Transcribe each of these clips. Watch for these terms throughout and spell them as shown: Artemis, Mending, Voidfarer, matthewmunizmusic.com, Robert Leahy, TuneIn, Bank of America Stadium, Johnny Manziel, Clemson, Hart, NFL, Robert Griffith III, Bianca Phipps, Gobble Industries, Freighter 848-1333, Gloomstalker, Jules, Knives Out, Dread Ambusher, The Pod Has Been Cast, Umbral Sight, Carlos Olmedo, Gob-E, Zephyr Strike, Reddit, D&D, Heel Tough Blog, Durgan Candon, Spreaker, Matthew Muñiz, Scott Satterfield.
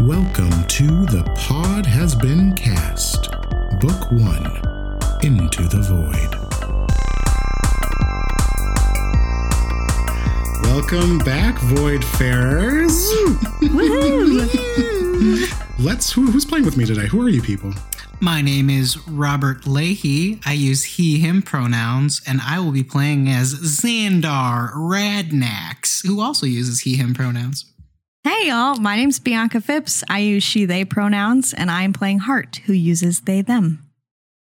Welcome to The Pod Has Been Cast, Book 1, Into the Void. Welcome back, Voidfarers! Woohoo! Who's playing with me today? Who are you people? My name is Robert Leahy. I use he, him pronouns, and I will be playing as Xandar Radnax, who also uses he, him pronouns. Hey y'all, my name's Bianca Phipps. I use she, they pronouns, and I'm playing Hart, who uses they, them.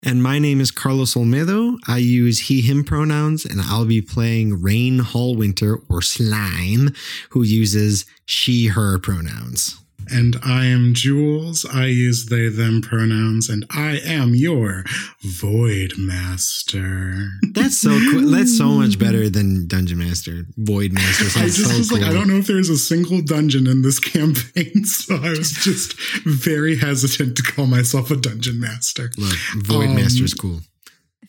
And my name is Carlos Olmedo. I use he, him pronouns, and I'll be playing Rain Hall Winter, or Slime, who uses she, her pronouns. And I am Jules. I use they, them pronouns, and I am your Void Master. That's so cool. That's so much better than Dungeon Master. Void Master. I was cool. I don't know if there's a single dungeon in this campaign, so I was just very hesitant to call myself a Dungeon Master. Look, Void Master is cool.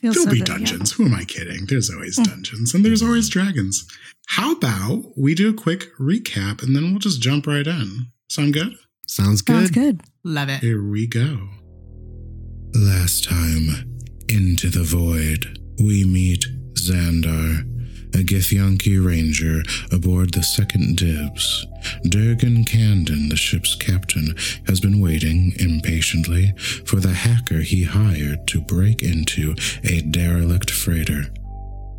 There'll be dungeons. Yeah. Who am I kidding? There's always dungeons, and there's always dragons. How about we do a quick recap, and then we'll just jump right in. Sound good? Sounds good. Sounds good. Love it. Here we go. Last time, Into the Void, we meet Xandar, a Githyanki ranger aboard the Second Dibs. Durgan Candon, the ship's captain, has been waiting impatiently for the hacker he hired to break into a derelict freighter.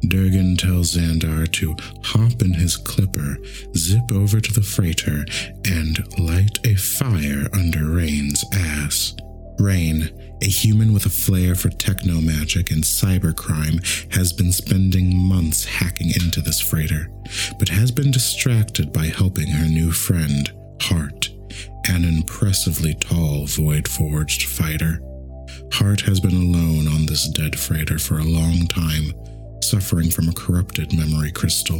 Durgan tells Xandar to hop in his clipper, zip over to the freighter, and light a fire under Rain's ass. Rain, a human with a flair for techno-magic and cybercrime, has been spending months hacking into this freighter, but has been distracted by helping her new friend, Hart, an impressively tall Void Forged fighter. Hart has been alone on this dead freighter for a long time, suffering from a corrupted memory crystal.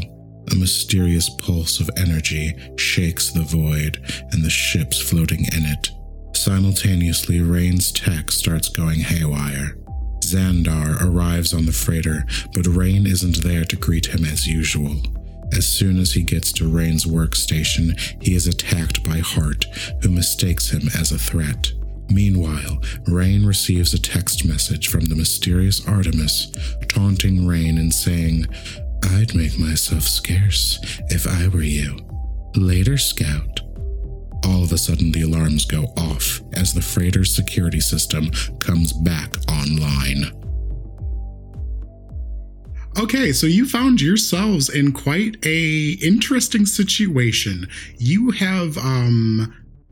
A mysterious pulse of energy shakes the void and the ships floating in it. Simultaneously, Rain's tech starts going haywire. Xandar arrives on the freighter, but Rain isn't there to greet him as usual. As soon as he gets to Rain's workstation, he is attacked by Hart, who mistakes him as a threat. Meanwhile, Rain receives a text message from the mysterious Artemis, taunting Rain and saying, "I'd make myself scarce if I were you. Later, Scout." All of a sudden, the alarms go off as the freighter's security system comes back online. Okay, so you found yourselves in quite an interesting situation. You have,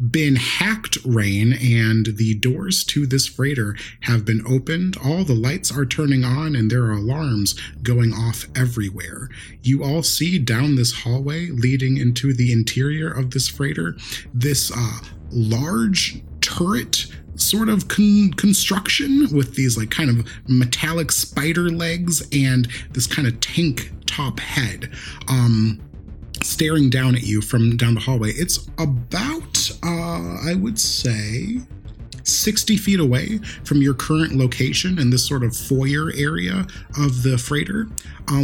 been hacked, Rain, and the doors to this freighter have been opened. All the lights are turning on and there are alarms going off everywhere. You all see down this hallway leading into the interior of this freighter, this large turret sort of construction with these like kind of metallic spider legs and this kind of tank top head. Staring down at you from down the hallway. It's about, I would say, 60 feet away from your current location in this sort of foyer area of the freighter,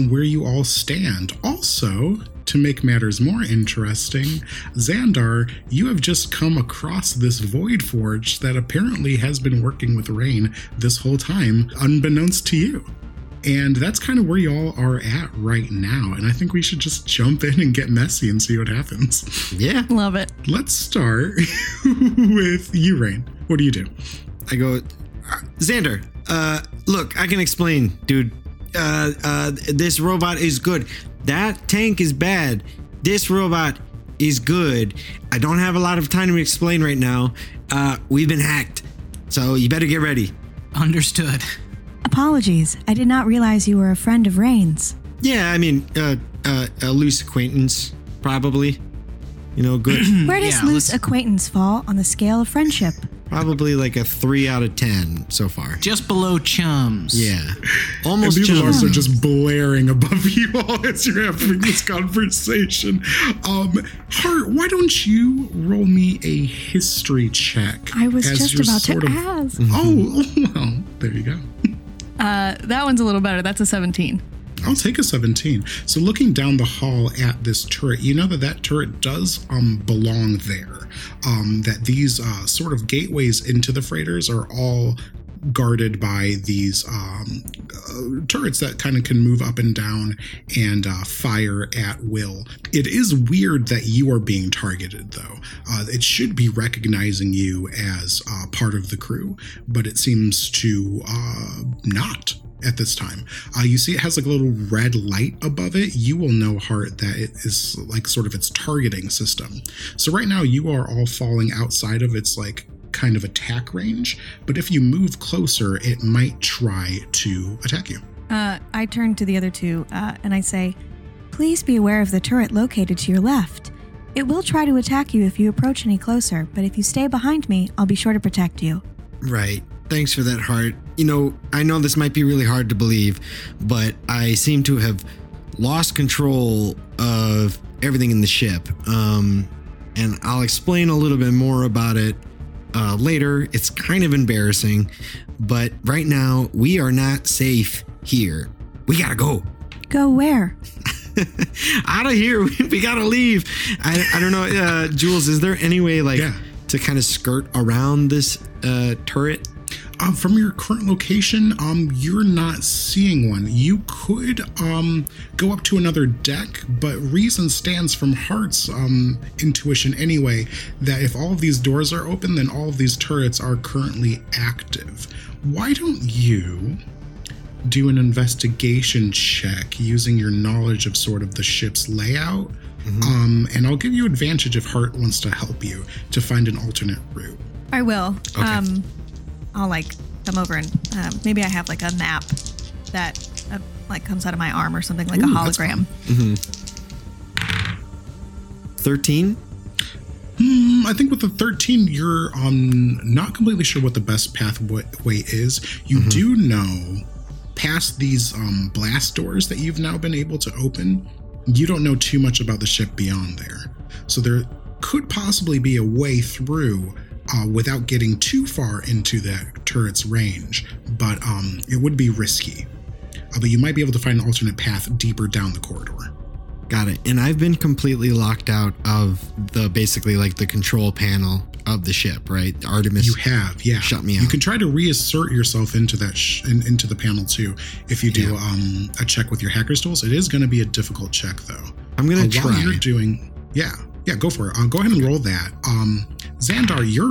where you all stand. Also, to make matters more interesting, Xandar, you have just come across this Void Forge that apparently has been working with Rain this whole time, unbeknownst to you. And that's kind of where y'all are at right now. And I think we should just jump in and get messy and see what happens. Yeah. Love it. Let's start with you, Rain. What do you do? I go, Xandar, look, I can explain, dude. This robot is good. That tank is bad. This robot is good. I don't have a lot of time to explain right now. We've been hacked. So you better get ready. Understood. Apologies. I did not realize you were a friend of Rain's. Yeah, I mean, a loose acquaintance, probably. You know, good. Where does loose acquaintance fall on the scale of friendship? Probably like a 3 out of 10 so far. Just below chums. Yeah. Almost chums. And people are just blaring above you all as you're having this conversation. Hart, why don't you roll me a history check? I was just about to ask. Oh, well, there you go. That one's a little better. That's a 17. I'll take a 17. So looking down the hall at this turret, you know that turret does belong there. That these sort of gateways into the freighters are all guarded by these turrets that kind of can move up and down and fire at will. It is weird that you are being targeted, though. It should be recognizing you as part of the crew, but it seems to not at this time. You see it has like a little red light above it. You will know, Hart, that it is like sort of its targeting system. So right now you are all falling outside of its like kind of attack range, but if you move closer, it might try to attack you. I turn to the other two and I say, please be aware of the turret located to your left. It will try to attack you if you approach any closer, but if you stay behind me, I'll be sure to protect you. Right. Thanks for that, Hart. You know, I know this might be really hard to believe, but I seem to have lost control of everything in the ship. And I'll explain a little bit more about it later. It's kind of embarrassing, but right now we are not safe here. We gotta go. Go where? Out of here. We gotta leave. I don't know. Jules, is there any way to kind of skirt around this turret? From your current location, you're not seeing one. You could go up to another deck, but reason stands from Hart's intuition anyway, that if all of these doors are open, then all of these turrets are currently active. Why don't you do an investigation check using your knowledge of sort of the ship's layout? Mm-hmm. And I'll give you advantage if Hart wants to help you to find an alternate route. I will. Okay. I'll come over and maybe I have a map that comes out of my arm or something, like, ooh, a hologram. Mm-hmm. 13? I think with the 13, you're not completely sure what the best pathway is. You mm-hmm. do know, past these blast doors that you've now been able to open, you don't know too much about the ship beyond there. So there could possibly be a way through without getting too far into that turret's range, but it would be risky. But you might be able to find an alternate path deeper down the corridor. Got it. And I've been completely locked out of the the control panel of the ship, right? Artemis. You have, yeah. Shut me out. You can try to reassert yourself into that into the panel too. If you do a check with your hacker's tools, it is going to be a difficult check though. I'm going to try. While you're doing, yeah, go for it. Go ahead and roll that. Xandar, your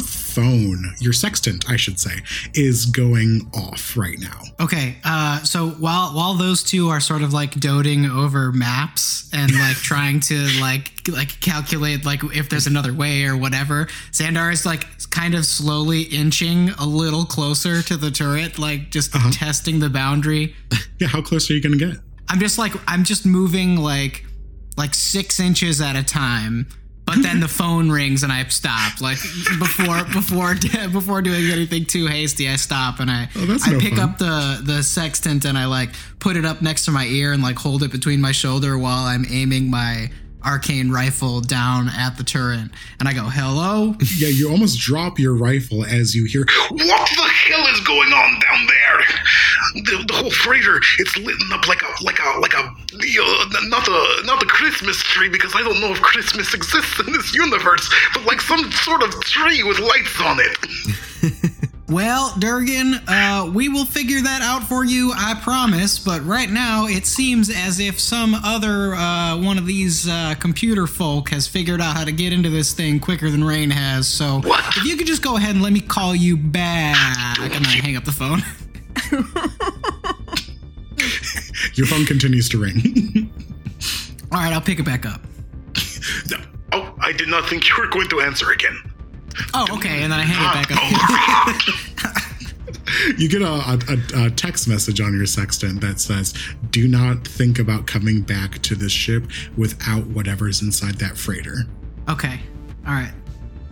sextant, I should say, is going off right now. Okay, so while those two are sort of doting over maps and trying to calculate if there's another way or whatever, Xandar is kind of slowly inching a little closer to the turret, just testing the boundary. Yeah, how close are you gonna get? I'm just moving 6 inches at a time. But then the phone rings and I stop. Before doing anything too hasty, I stop and I pick up the sextant and I put it up next to my ear and hold it between my shoulder while I'm aiming my arcane rifle down at the turret. And I go, hello? Yeah, you almost drop your rifle as you hear, what the hell is going on down there? The whole freighter, it's lit up not the Christmas tree, because I don't know if Christmas exists in this universe, but some sort of tree with lights on it. Well, Durgan, we will figure that out for you, I promise, but right now it seems as if some other one of these computer folk has figured out how to get into this thing quicker than Rain has, so what? If you could just go ahead and let me call you back, and I hang up the phone. Your phone continues to ring. All right, I'll pick it back up. Oh, I did not think you were going to answer again. Oh, okay, and then I hang it back up. You get a text message on your sextant that says, do not think about coming back to this ship without whatever's inside that freighter. Okay, all right.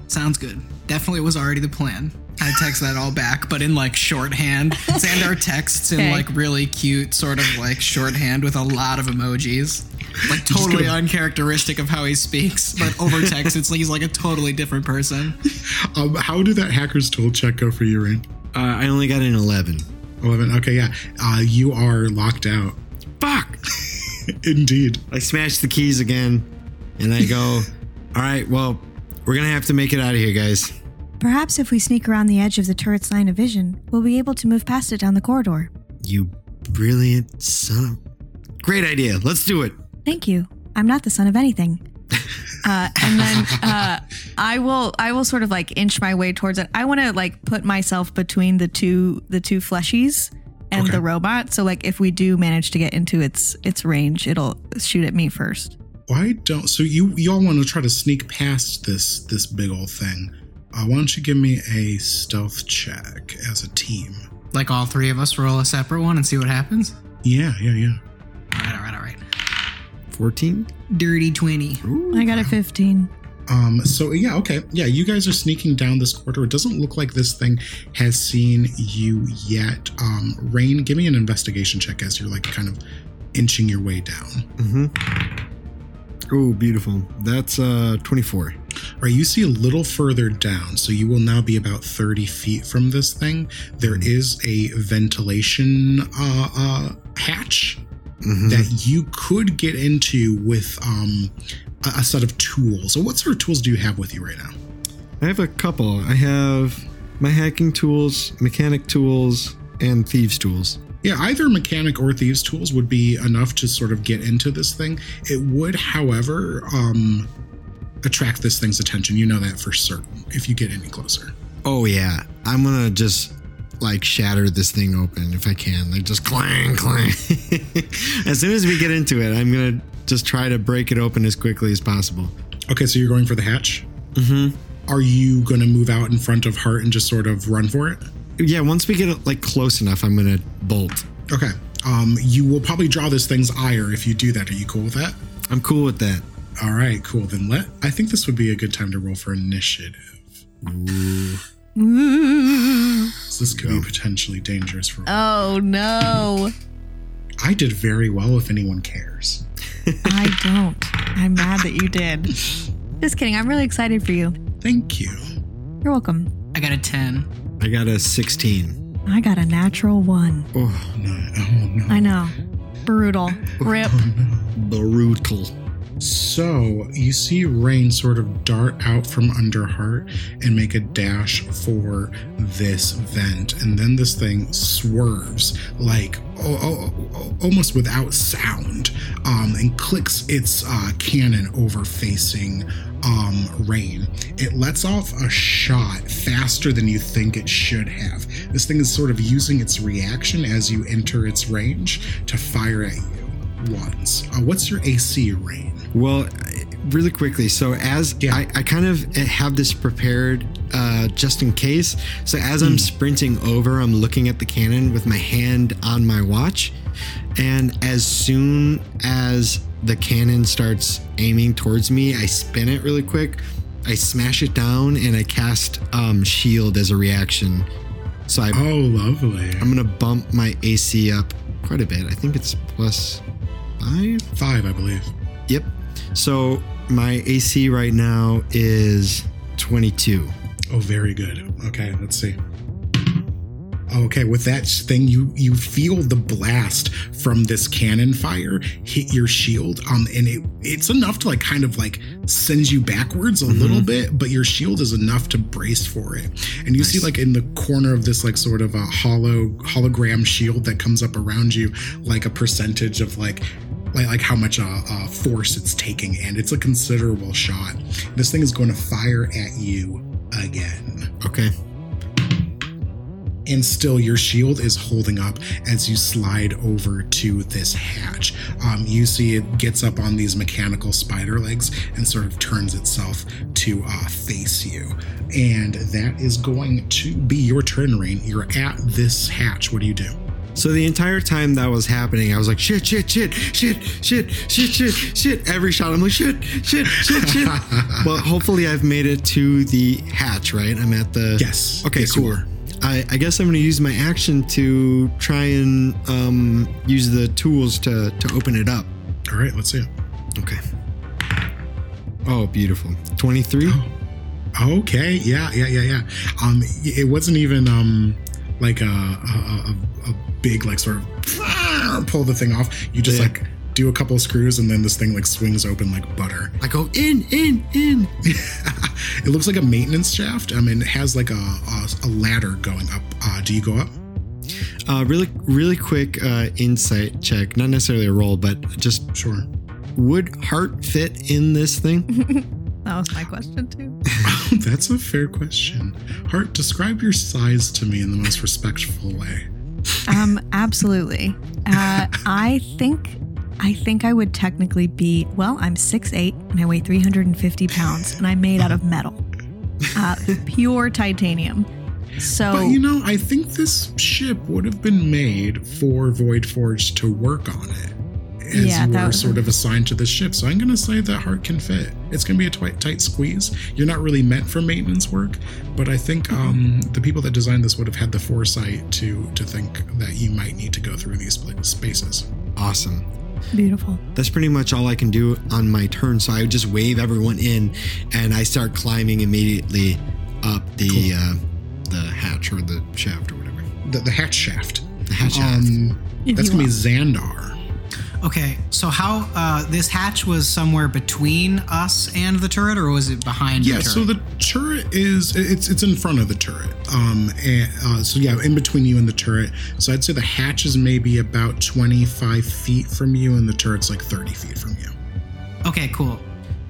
Sounds good. Definitely was already the plan. I text that all back, but in shorthand. Xandar texts in really cute sort of shorthand with a lot of emojis. Totally uncharacteristic of how he speaks, but over text, it's he's a totally different person. How did that hacker's tool check go for you, Rain? I only got an 11. Okay, yeah. You are locked out. fuck. Indeed. I smash the keys again, and I go, all right, well, we're going to have to make it out of here, guys. Perhaps if we sneak around the edge of the turret's line of vision, we'll be able to move past it down the corridor. You brilliant son of... Great idea. Let's do it. Thank you. I'm not the son of anything. And then I will sort of like inch my way towards it. I want to like put myself between the two fleshies and the robot. So like if we do manage to get into its range, it'll shoot at me first. Why don't y'all want to try to sneak past this big old thing? Why don't you give me a stealth check as a team? Like all three of us roll a separate one and see what happens? Yeah. All right. 14? Dirty 20. Ooh, I got a 15. You guys are sneaking down this corridor. It doesn't look like this thing has seen you yet. Rain, give me an investigation check as you're like kind of inching your way down. Mm-hmm. Oh, beautiful. That's 24. All right, you see a little further down, so you will now be about 30 feet from this thing. There is a ventilation hatch. Mm-hmm. That you could get into with a set of tools. So what sort of tools do you have with you right now? I have a couple. I have my hacking tools, mechanic tools, and thieves tools. Yeah, either mechanic or thieves tools would be enough to sort of get into this thing. It would, however, attract this thing's attention. You know that for certain if you get any closer. Oh, yeah. I'm going to just... like shatter this thing open if I can. Like just clang. As soon as we get into it, I'm gonna just try to break it open as quickly as possible. Okay, so you're going for the hatch? Mm-hmm. Are you gonna move out in front of Hart and just sort of run for it? Yeah, once we get like close enough, I'm gonna bolt. Okay. You will probably draw this thing's ire if you do that. Are you cool with that? I'm cool with that. All right, cool. Then I think this would be a good time to roll for initiative. Ooh. So this could be potentially dangerous for me. Oh no! I did very well if anyone cares. I don't. I'm mad that you did. Just kidding. I'm really excited for you. Thank you. You're welcome. I got a 10. I got a 16. I got a natural 1. Oh no! I know. Brutal. Rip. Oh, no. Brutal. So you see Rain sort of dart out from under Hart and make a dash for this vent. And then this thing swerves like almost without sound and clicks its cannon over facing Rain. It lets off a shot faster than you think it should have. This thing is sort of using its reaction as you enter its range to fire at you. Once. What's your AC, Rain? Well, really quickly. So I kind of have this prepared just in case. So as I'm sprinting over, I'm looking at the cannon with my hand on my watch. And as soon as the cannon starts aiming towards me, I spin it really quick. I smash it down and I cast shield as a reaction. So lovely. I'm going to bump my AC up quite a bit. I think it's plus... Five, I believe. Yep. So my AC right now is 22. Oh, very good. Okay, let's see. Okay, with that thing, you feel the blast from this cannon fire hit your shield, and it's enough to like kind of like send you backwards a little bit, but your shield is enough to brace for it. And you see like in the corner of this like sort of a hologram shield that comes up around you, like a percentage of like how much force it's taking, and it's a considerable shot. This thing is going to fire at you again. Okay. And still, your shield is holding up as you slide over to this hatch. You see it gets up on these mechanical spider legs and sort of turns itself to face you. And that is going to be your turn, Rain. You're at this hatch. What do you do? So the entire time that was happening, I was like, shit. Every shot, I'm like, shit. Well, hopefully I've made it to the hatch, right? I'm at the... Yes. Okay, cool. I guess I'm going to use my action to try and use the tools to open it up. All right, let's see it. Okay. Oh, beautiful. 23. Oh. Okay. Yeah. It wasn't even like a big like sort of pull the thing off. You just like do a couple of screws, and then this thing like swings open like butter. I go in. It looks like a maintenance shaft. I mean, it has like a ladder going up. Do you go up? Really quick insight check. Not necessarily a roll, but just sure. Would Hart fit in this thing? That was my question, too. That's a fair question. Hart, describe your size to me in the most respectful way. Absolutely. I think I would technically be, well, I'm 6'8", and I weigh 350 pounds, and I'm made out of metal. Pure titanium. So, but, you know, I think this ship would have been made for Void Forge to work on it. As we're sort of assigned to the ship. So I'm going to say that Hart can fit. It's going to be a tight squeeze. You're not really meant for maintenance work, but I think the people that designed this would have had the foresight to think that you might need to go through these spaces. Awesome. Beautiful. That's pretty much all I can do on my turn. So I would just wave everyone in, and I start climbing immediately up the hatch or the shaft or whatever. The hatch shaft. The hatch shaft. That's going to be Xandar. Okay, so how this hatch was somewhere between us and the turret, or was it behind the turret? Yeah, so the turret is, it's in front of the turret. In between you and the turret. So I'd say the hatch is maybe about 25 feet from you, and the turret's like 30 feet from you. Okay, cool.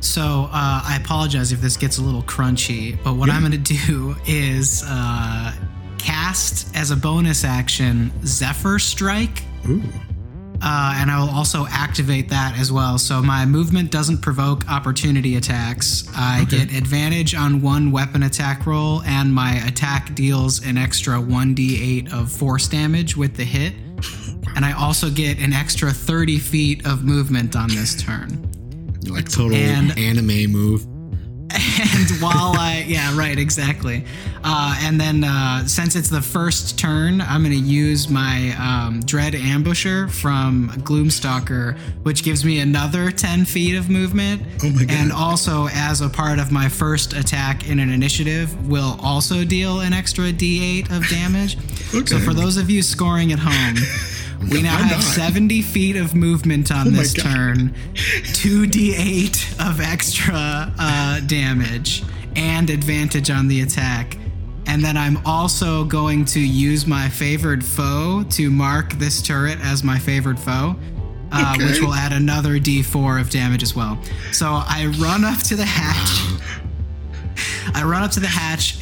So I apologize if this gets a little crunchy, but what I'm going to do is cast, as a bonus action, Zephyr Strike. Ooh. And I will also activate that as well. So my movement doesn't provoke opportunity attacks. I get advantage on one weapon attack roll, and my attack deals an extra 1d8 of force damage with the hit. And I also get an extra 30 feet of movement on this turn. Like total anime move. And while I... Yeah, right, exactly. And then since it's the first turn, I'm going to use my Dread Ambusher from Gloomstalker, which gives me another 10 feet of movement. Oh my God. And also, as a part of my first attack in an initiative, will also deal an extra d8 of damage. Okay. So for those of you scoring at home... We now have 70 feet of movement on this turn, 2d8 of extra damage, and advantage on the attack. And then I'm also going to use my favored foe to mark this turret as my favored foe, which will add another d4 of damage as well. So I run up to the hatch.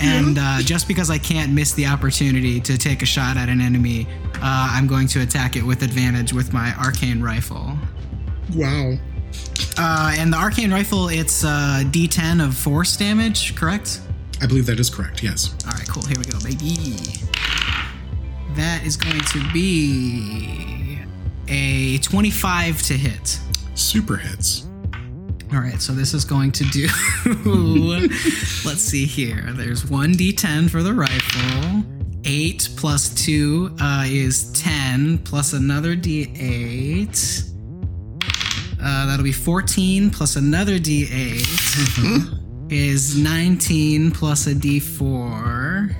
And just because I can't miss the opportunity to take a shot at an enemy, I'm going to attack it with advantage with my arcane rifle. Wow. And the arcane rifle, it's D10 of force damage, correct? I believe that is correct, yes. All right, cool. Here we go, baby. That is going to be a 25 to hit. Super hits. All right, so this is going to do, let's see here. There's 1d10 for the rifle. 8 plus 2 is 10 plus another d8. That'll be 14 plus another d8 is 19 plus a d4.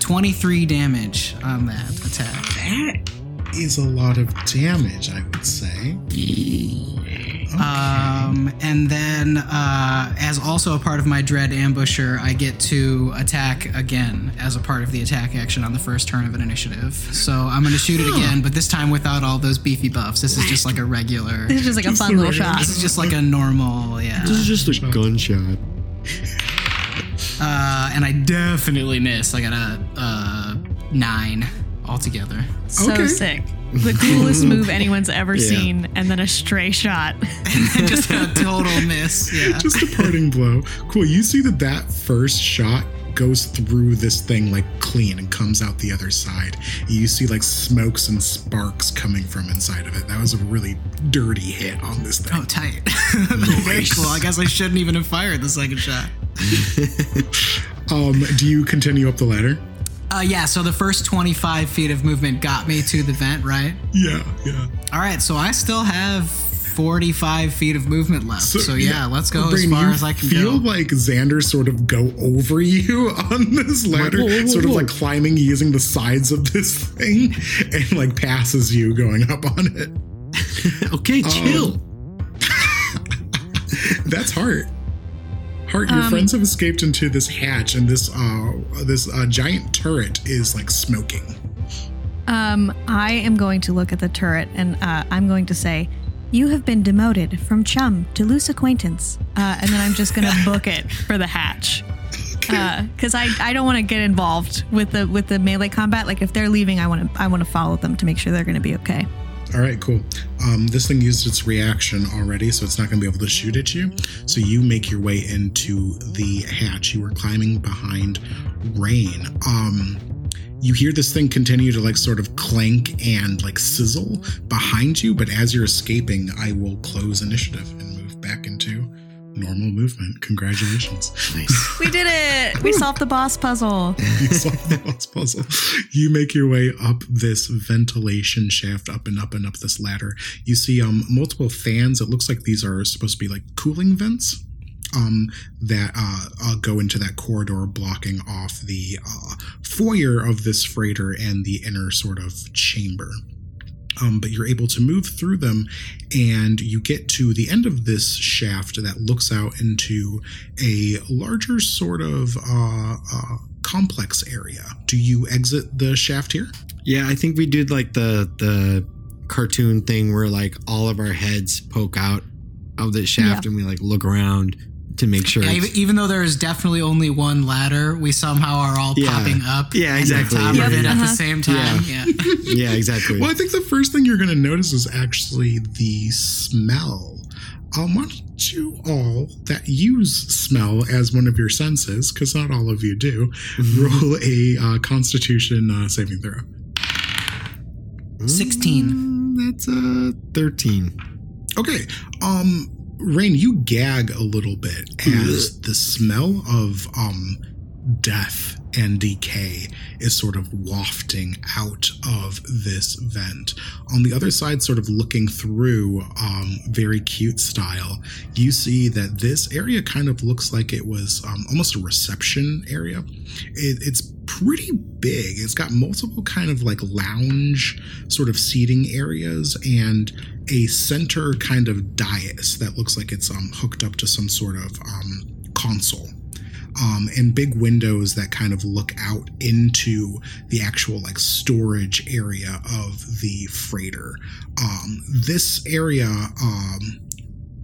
23 damage on that attack. That is a lot of damage, I would say. Okay. And then, as also a part of my Dread Ambusher, I get to attack again as a part of the attack action on the first turn of an initiative. So I'm going to shoot it again, but this time without all those beefy buffs. This is just like a regular... This is just like a fun little shot. This is just like a normal, This is just a gunshot. And I definitely miss. I got a 9 altogether. So sick. The coolest move anyone's ever seen, and then a stray shot. And then just a total miss. Yeah. Just a parting blow. Cool. You see that first shot goes through this thing like clean and comes out the other side. You see like smokes and sparks coming from inside of it. That was a really dirty hit on this thing. Oh, tight. Nice. Very cool. I guess I shouldn't even have fired the second shot. Do you continue up the ladder? So the first 25 feet of movement got me to the vent, right? Yeah. All right, so I still have 45 feet of movement left. So yeah, let's go as far as I can go. I feel like Xander sort of go over you on this ladder, sort of like climbing using the sides of this thing, and like passes you going up on it. Okay, chill. That's Hart. Hart, your friends have escaped into this hatch, and this giant turret is like smoking. I am going to look at the turret, and I'm going to say, "You have been demoted from chum to loose acquaintance," and then I'm just going to book it for the hatch, because I don't want to get involved with the melee combat. Like if they're leaving, I want to follow them to make sure they're going to be okay. All right, cool. This thing used its reaction already, so it's not going to be able to shoot at you. So you make your way into the hatch. You are climbing behind Rain. You hear this thing continue to like sort of clank and like sizzle behind you, but as you're escaping, I will close initiative and move back into normal movement. Congratulations. Nice. We did it. We solved the boss puzzle. You solved the boss puzzle. You make your way up this ventilation shaft, up and up and up this ladder. You see multiple fans. It looks like these are supposed to be like cooling vents that go into that corridor, blocking off the foyer of this freighter and the inner sort of chamber. But you're able to move through them, and you get to the end of this shaft that looks out into a larger sort of complex area. Do you exit the shaft here? Yeah, I think we did like the cartoon thing where like all of our heads poke out of the shaft, yeah, and we like look around to make sure. Yeah, even though there is definitely only one ladder, we somehow are all popping up. Yeah, exactly. And at the same time. Yeah. Yeah, exactly. Well, I think the first thing you're going to notice is actually the smell. Why don't you all that use smell as one of your senses, because not all of you do, roll a Constitution saving throw. 16. That's a 13. Okay. Rain, you gag a little bit as the smell of death and decay is sort of wafting out of this vent. On the other side, sort of looking through, very cute style, you see that this area kind of looks like it was almost a reception area. It's pretty big. It's got multiple kind of like lounge sort of seating areas and a center kind of dais that looks like it's hooked up to some sort of console. And big windows that kind of look out into the actual like storage area of the freighter. This area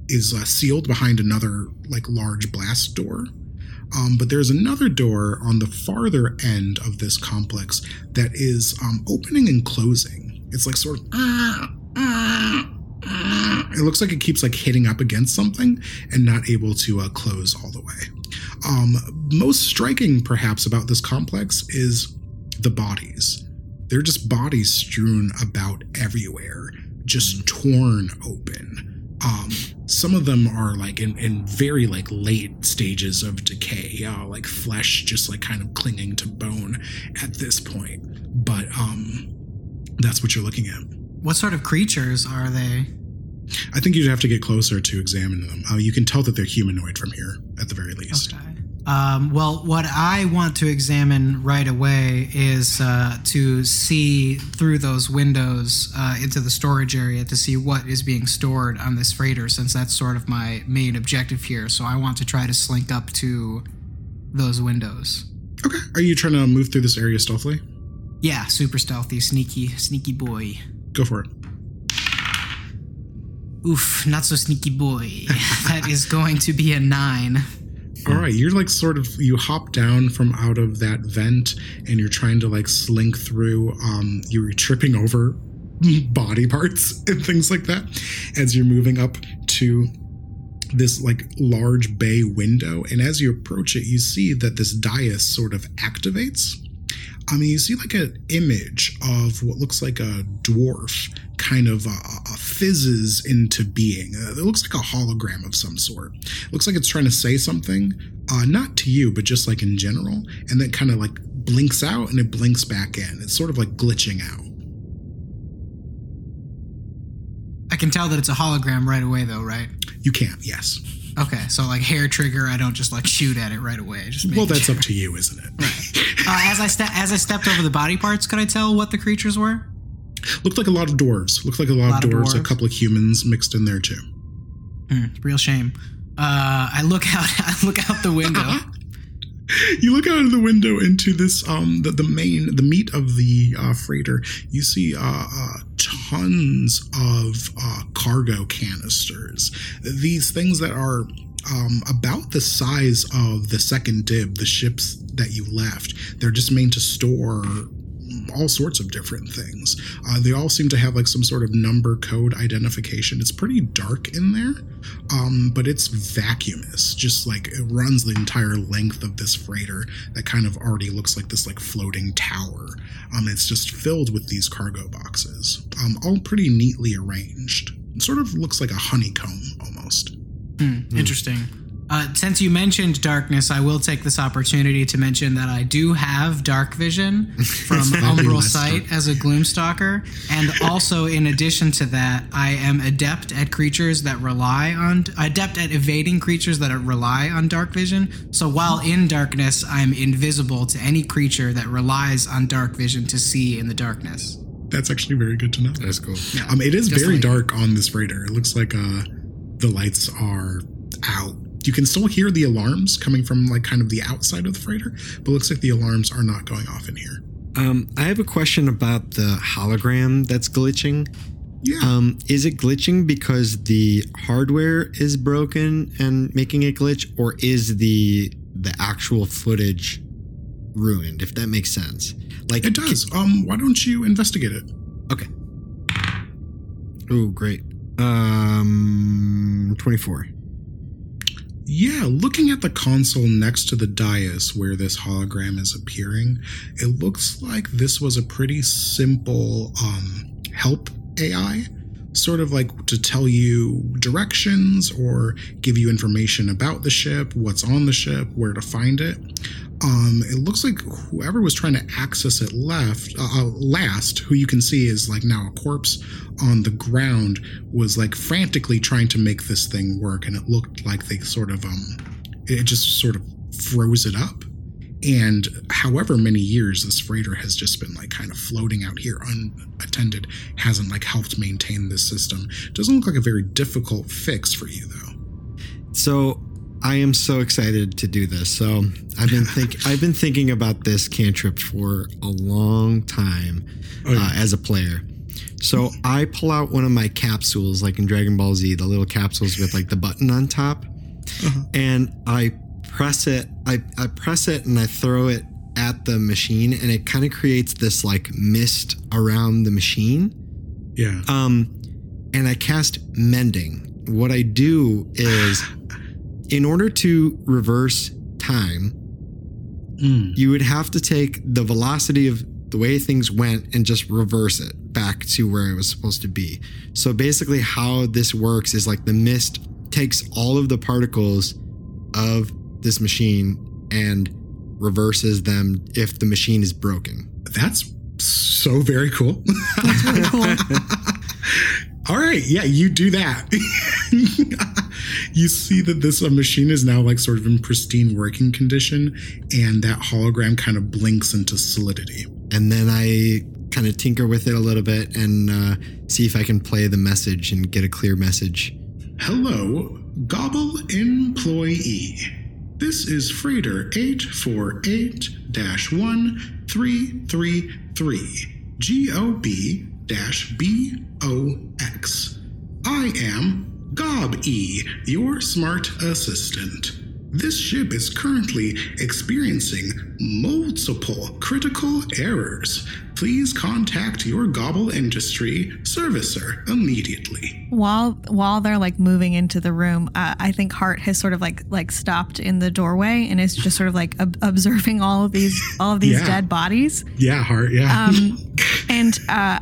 is sealed behind another like large blast door. But there's another door on the farther end of this complex that is opening and closing. It's like sort of... It looks like it keeps like hitting up against something and not able to close all the way. Most striking, perhaps, about this complex is the bodies. They're just bodies strewn about everywhere, just torn open. Some of them are like in very like late stages of decay, like flesh just like kind of clinging to bone at this point. But that's what you're looking at. What sort of creatures are they? I think you'd have to get closer to examine them. You can tell that they're humanoid from here, at the very least. Okay. Well, what I want to examine right away is to see through those windows into the storage area to see what is being stored on this freighter, since that's sort of my main objective here. So I want to try to slink up to those windows. Okay. Are you trying to move through this area stealthily? Yeah, super stealthy, sneaky boy. Go for it. Oof, not so sneaky boy. That is going to be a 9. All right, you're like sort of, you hop down from out of that vent and you're trying to like slink through, you're tripping over body parts and things like that as you're moving up to this like large bay window. And as you approach it, you see that this dais sort of activates. I mean, you see like an image of what looks like a dwarf kind of fizzes into being. It looks like a hologram of some sort. Looks like it's trying to say something, not to you, but just like in general. And then kind of like blinks out and it blinks back in. It's sort of like glitching out. I can tell that it's a hologram right away, though, right? You can, yes. Okay, so like hair trigger, I don't just like shoot at it right away. Well, that's up to you, isn't it? Right. As I stepped over the body parts, could I tell what the creatures were? Looked like a lot of dwarves. A couple of humans mixed in there too. Real shame. I look out the window. You look out of the window into this the meat of the freighter. You see tons of cargo canisters. These things that are about the size of the Second Dib, the ships that you left. They're just made to store all sorts of different things. They all seem to have like some sort of number code identification. It's pretty dark in there, but it's vacuumous. Just like it runs the entire length of this freighter that kind of already looks like this like floating tower. It's just filled with these cargo boxes, all pretty neatly arranged. It sort of looks like a honeycomb almost. Interesting. Since you mentioned darkness, I will take this opportunity to mention that I do have dark vision from Umbral Sight as a Gloomstalker. And also, in addition to that, I am adept at evading creatures that rely on dark vision. So while in darkness, I'm invisible to any creature that relies on dark vision to see in the darkness. That's actually very good to know. That's cool. Yeah, it is very dark on this freighter. It looks like the lights are out. You can still hear the alarms coming from like kind of the outside of the freighter, but looks like the alarms are not going off in here. I have a question about the hologram that's glitching. Yeah. Is it glitching because the hardware is broken and making it glitch, or is the actual footage ruined, if that makes sense? Like it does. Why don't you investigate it? Okay. Oh, great. 24. Yeah, looking at the console next to the dais where this hologram is appearing, it looks like this was a pretty simple help AI, sort of like to tell you directions or give you information about the ship, what's on the ship, where to find it. It looks like whoever was trying to access it last, who you can see is like now a corpse on the ground, was like frantically trying to make this thing work. And it looked like they sort of, it just sort of froze it up. And however many years this freighter has just been like kind of floating out here unattended, hasn't like helped maintain this system. Doesn't look like a very difficult fix for you though. So I am so excited to do this. So I've been thinking about this cantrip for a long time as a player. So I pull out one of my capsules, like in Dragon Ball Z, the little capsules with like the button on top, and I press it. I press it and I throw it at the machine, and it kind of creates this like mist around the machine. Yeah. And I cast Mending. What I do is, in order to reverse time, you would have to take the velocity of the way things went and just reverse it back to where it was supposed to be. So basically how this works is like the mist takes all of the particles of this machine and reverses them if the machine is broken. That's so very cool. That's really cool. All right. Yeah, you do that. You see that this machine is now like sort of in pristine working condition, and that hologram kind of blinks into solidity. And then I kind of tinker with it a little bit and see if I can play the message and get a clear message. Hello, Gobble employee. This is Freighter 848-1333, GOB-BOX. I am Gob-E, your smart assistant. This ship is currently experiencing multiple critical errors. Please contact your Gobble Industry servicer immediately. While they're like moving into the room, I think Hart has sort of like stopped in the doorway and is just sort of like observing all of these yeah. dead bodies. Yeah, Hart. Yeah. And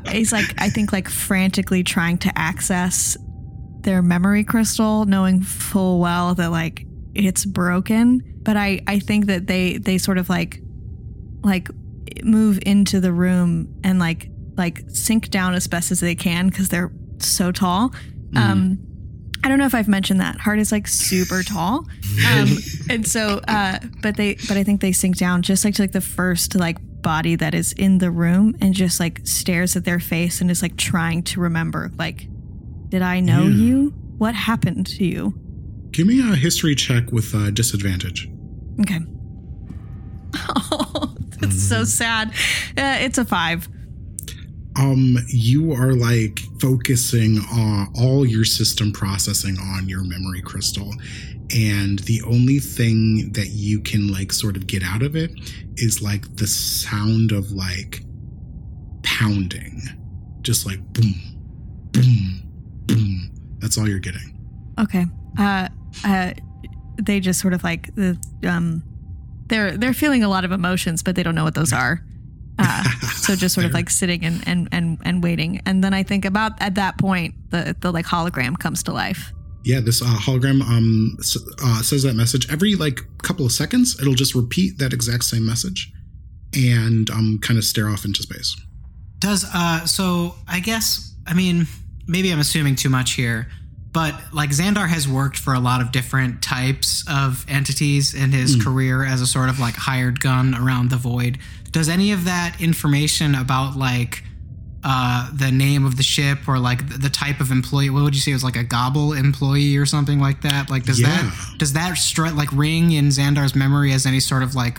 he's like, I think like frantically trying to access their memory crystal, knowing full well that like it's broken. But I think that they sort of like move into the room and like sink down as best as they can because they're so tall. I don't know if I've mentioned that. Hart is like super tall. And so, but I think they sink down just like to like the first like body that is in the room and just like stares at their face and is like trying to remember, like, did I know you? What happened to you? Give me a history check with disadvantage. Okay. Oh, that's so sad. It's a 5. You are like focusing on all your system processing on your memory crystal, and the only thing that you can like sort of get out of it is like the sound of like pounding, just like boom, boom, boom. That's all you're getting. Okay. They just sort of like they're feeling a lot of emotions, but they don't know what those are. So just sort of like sitting and waiting. And then I think about at that point, the like hologram comes to life. Yeah, this hologram says that message every like couple of seconds. It'll just repeat that exact same message and kind of stare off into space. Does so I guess, I mean, maybe I'm assuming too much here, but like Xandar has worked for a lot of different types of entities in his career as a sort of like hired gun around the void. Does any of that information about like the name of the ship or like the type of employee, what would you say it was, like a Gobble employee or something like that? Like does that like ring in Xandar's memory as any sort of like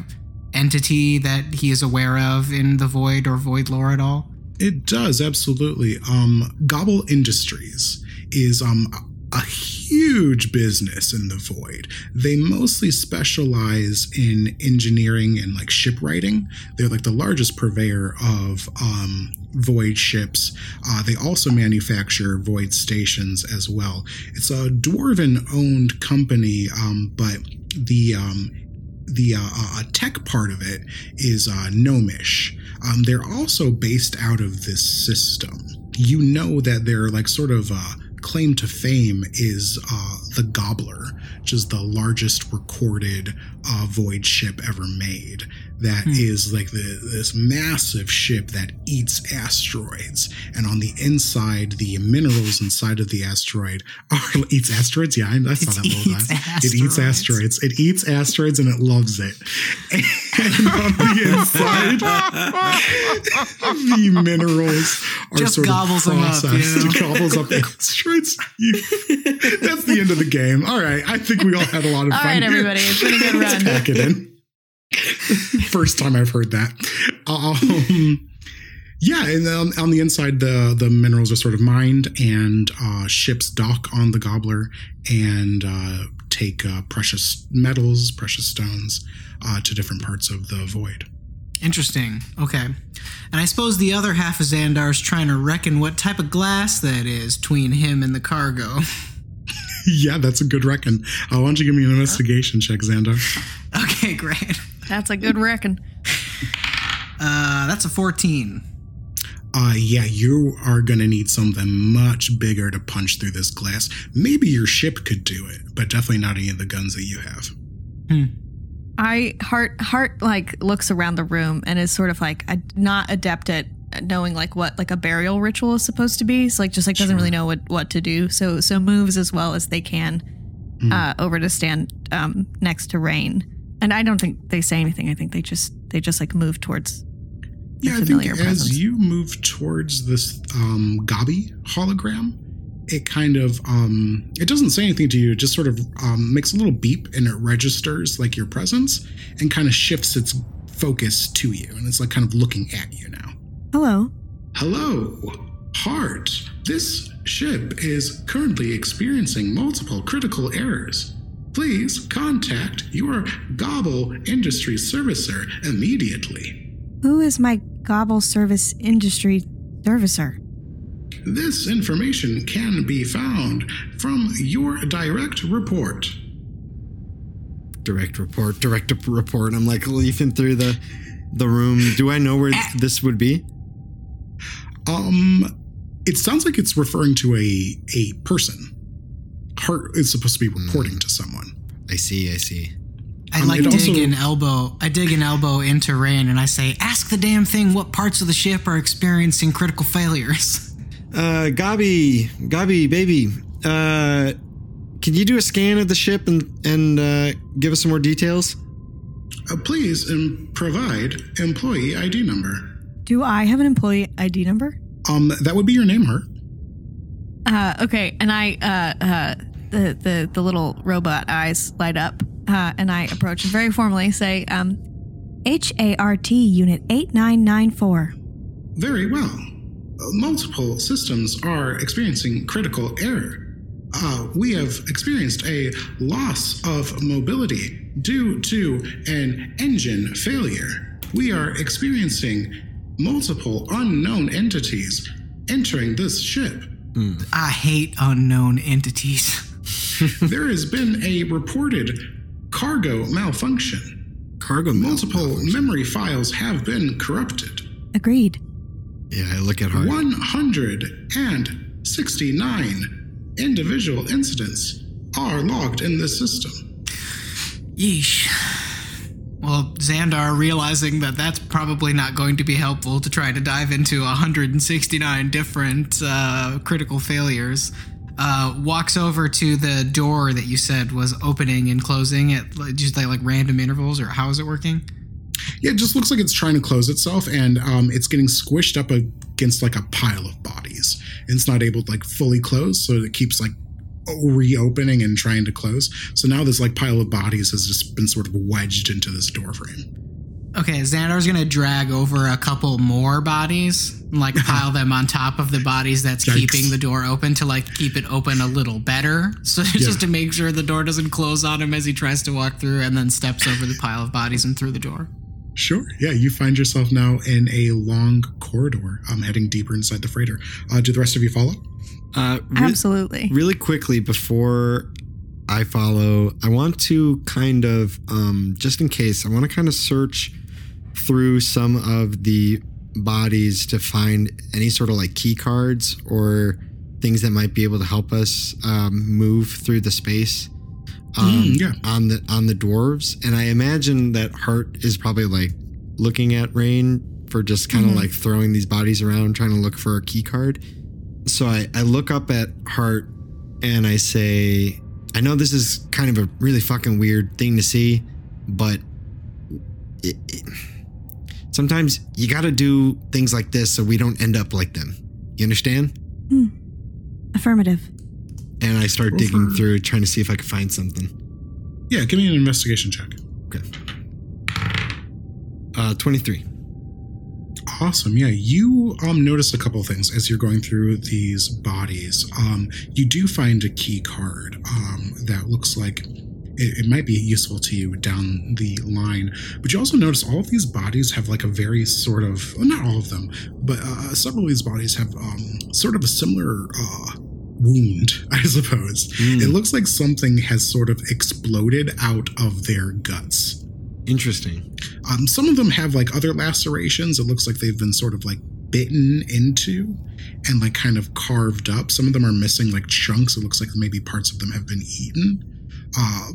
entity that he is aware of in the void or void lore at all? It does, absolutely. Gobble Industries is a huge business in the void. They mostly specialize in engineering and like shipwrighting. They're like the largest purveyor of void ships. They also manufacture void stations as well. It's a dwarven owned company, but the tech part of it is gnomish. They're also based out of this system. You know that they're like sort of claim to fame is the Gobbler, which is the largest recorded void ship ever made. That is like this massive ship that eats asteroids, and on the inside, the minerals inside of the asteroid eats asteroids. Yeah, I saw that little guy. It eats asteroids. It eats asteroids, and it loves it. And on the inside, the minerals are just sort gobbles of processed. It gobbles up the asteroids. That's the end of the game. All right, I think we all had a lot of fun. All right, everybody, it's been a good run. Let's pack it in. First time I've heard that. Yeah, and then on the inside, the minerals are sort of mined, and ships dock on the Gobbler and take precious metals, precious stones to different parts of the void. Interesting. Okay. And I suppose the other half of Xandar's trying to reckon what type of glass that is between him and the cargo. Yeah, that's a good reckon. Why don't you give me an investigation check, Xandar? Okay, great. That's a good reckon. That's a 14. Yeah, you are going to need something much bigger to punch through this glass. Maybe your ship could do it, but definitely not any of the guns that you have. Hart like looks around the room and is sort of like not adept at knowing like what like a burial ritual is supposed to be. So like just like doesn't really know what to do. So moves as well as they can over to stand next to Rain. And I don't think they say anything. I think they just like move towards the familiar presence. Yeah, I think as you move towards this Gob-E hologram, it kind of, it doesn't say anything to you. It just sort of makes a little beep and it registers like your presence and kind of shifts its focus to you. And it's like kind of looking at you now. Hello, Hart. This ship is currently experiencing multiple critical errors. Please contact your Gobble Industry Servicer immediately. Who is my Gobble Service Industry Servicer? This information can be found from your direct report. Direct report. I'm like leafing through the room. Do I know where this would be? It sounds like it's referring to a person. Hart is supposed to be reporting to someone. I see. I dig an elbow into Rain and I say, ask the damn thing what parts of the ship are experiencing critical failures. Gob-E, baby, can you do a scan of the ship and give us some more details? Please, and provide employee ID number. Do I have an employee ID number? That would be your name, Hart. Okay, and I, the little robot eyes light up, and I approach and very formally say, HART Unit 8994. Very well. Multiple systems are experiencing critical error. We have experienced a loss of mobility due to an engine failure. We are experiencing multiple unknown entities entering this ship. I hate unknown entities. There has been a reported cargo malfunction. Multiple memory files have been corrupted. Agreed. Yeah, I look at Hart. 169 individual incidents are logged in this system. Yeesh. Well, Xandar, realizing that that's probably not going to be helpful to try to dive into 169 different critical failures, walks over to the door that you said was opening and closing at just like random intervals, or how is it working? Yeah, it just looks like it's trying to close itself, and it's getting squished up against like a pile of bodies. And it's not able to like fully close, so it keeps like reopening and trying to close. So now this like pile of bodies has just been sort of wedged into this door frame. Okay, Xandar's going to drag over a couple more bodies and like pile them on top of the bodies that's keeping the door open to like keep it open a little better. So just to make sure the door doesn't close on him as he tries to walk through, and then steps over the pile of bodies and through the door. Sure. Yeah, you find yourself now in a long corridor, heading deeper inside the freighter. Do the rest of you follow? Absolutely. Really quickly before I follow, I want to kind of, just in case, I want to kind of search through some of the bodies to find any sort of like key cards or things that might be able to help us move through the space. On the dwarves, and I imagine that Hart is probably like looking at Rain for just kind of like throwing these bodies around, trying to look for a key card. So I look up at Hart and I say, I know this is kind of a really fucking weird thing to see, but it, sometimes you got to do things like this so we don't end up like them. You understand? Affirmative. And I start digging through, trying to see if I can find something. Yeah, give me an investigation check. Okay. 23. Awesome. Yeah, you notice a couple of things as you're going through these bodies. You do find a key card that looks like it might be useful to you down the line. But you also notice all of these bodies have like a very sort of, well, not all of them, but several of these bodies have sort of a similar wound, I suppose. It looks like something has sort of exploded out of their guts. Interesting. Some of them have like other lacerations. It looks like they've been sort of like bitten into and like kind of carved up. Some of them are missing like chunks. It looks like maybe parts of them have been eaten.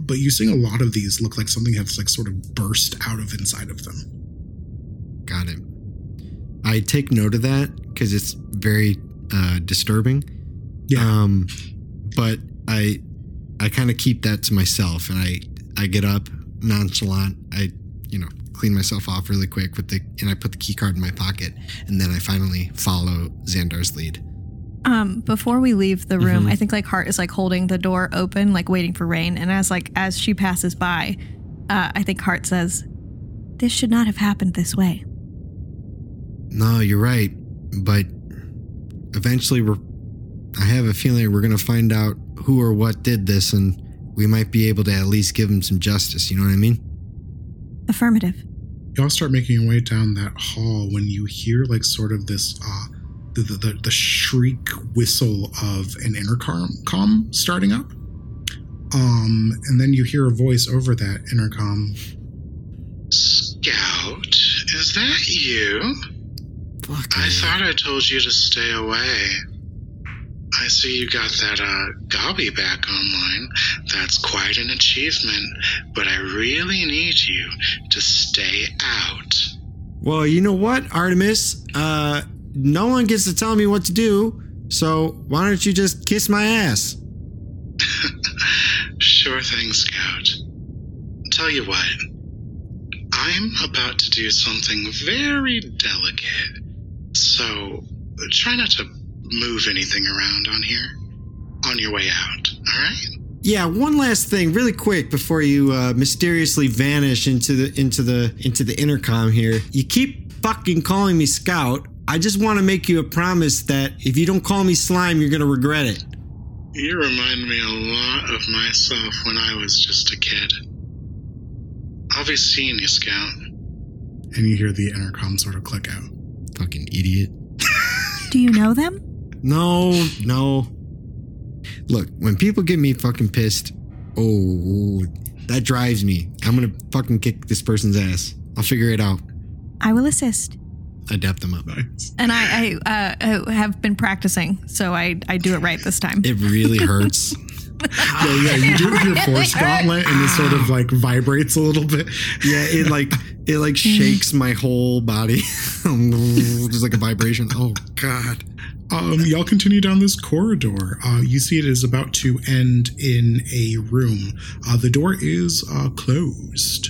But you're seeing a lot of these look like something has like sort of burst out of inside of them. Got it. I take note of that because it's very disturbing. Yeah. But I kind of keep that to myself, and I get up nonchalant. I, clean myself off really quick and I put the key card in my pocket, and then I finally follow Xandar's lead. Before we leave the room, I think like Hart is like holding the door open, like waiting for Rain. And as she passes by, I think Hart says, "This should not have happened this way." No, you're right. But eventually I have a feeling we're going to find out who or what did this, and we might be able to at least give them some justice. You know what I mean? Affirmative. Y'all start making your way down that hall when you hear like sort of this, the shriek whistle of an intercom starting up. And then you hear a voice over that intercom. Scout, is that you? Fuck, I thought I told you to stay away. I see you got that Gob-E back online. That's quite an achievement, but I really need you to stay out. Well, you know what, Artemis? No one gets to tell me what to do. So why don't you just kiss my ass? Sure thing, Scout. Tell you what, I'm about to do something very delicate, so try not to move anything around on here on your way out, all right? Yeah, one last thing really quick before you mysteriously vanish into the intercom here. You keep fucking calling me Scout. I just want to make you a promise that if you don't call me Slime, you're going to regret it. You remind me a lot of myself when I was just a kid. I'll be seeing you, Scout. And you hear the intercom sort of click out. Fucking idiot. Do you know them? No. Look, when people get me fucking pissed, that drives me. I'm going to fucking kick this person's ass. I'll figure it out. I will assist. I dap them up. And I have been practicing, so I do it right this time. It really hurts. Yeah, you do your force gauntlet and it sort of like vibrates a little bit. Yeah, it shakes my whole body. Just like a vibration. Oh, God. Y'all continue down this corridor. You see it is about to end in a room. The door is closed.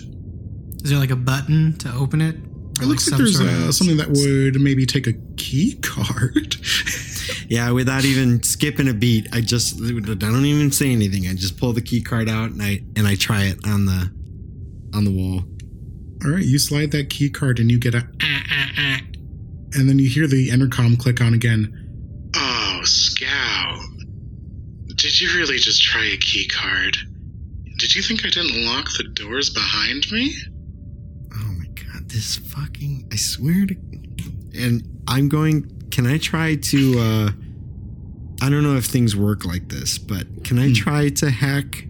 Is there like a button to open it? It looks like there's something that would maybe take a key card. Yeah, without even skipping a beat, I don't even say anything. I just pull the key card out and I try it on the wall. All right, you slide that key card and you get a and then you hear the intercom click on again. Oh, Scout. Did you really just try a key card? Did you think I didn't lock the doors behind me? Oh my God, this fucking... I swear to... And I'm going... Can I try to... I don't know if things work like this, but can I try to hack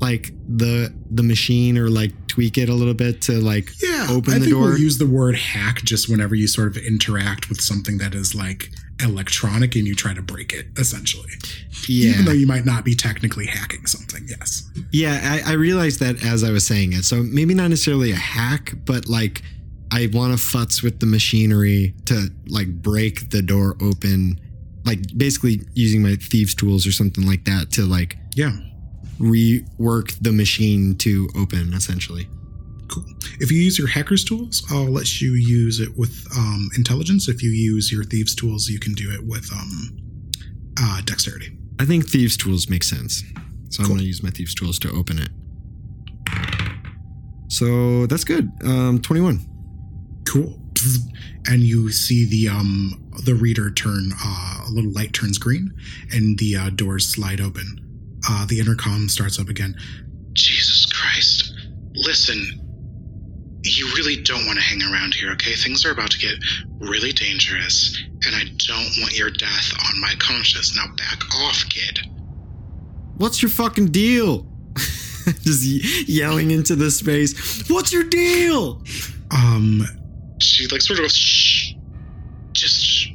like the machine or like tweak it a little bit to like open the door? I think we'll use the word hack just whenever you sort of interact with something that is like electronic and you try to break it, essentially. Yeah. Even though you might not be technically hacking something, yes. Yeah, I realized that as I was saying it. So maybe not necessarily a hack, but like I want to futz with the machinery to like break the door open, like basically using my thieves' tools or something like that to like... Yeah. Rework the machine to open, essentially. Cool. If you use your hacker's tools, I'll let you use it with intelligence. If you use your thieves' tools, you can do it with dexterity. I think thieves' tools make sense. So cool. I'm going to use my thieves' tools to open it. So that's good. 21. Cool. And you see the reader turn, a little light turns green and the doors slide open. The intercom starts up again. Jesus Christ. Listen, you really don't want to hang around here, okay? Things are about to get really dangerous, and I don't want your death on my conscience. Now back off, kid. What's your fucking deal? Just yelling into the space. What's your deal? She like sort of goes, shh. Just,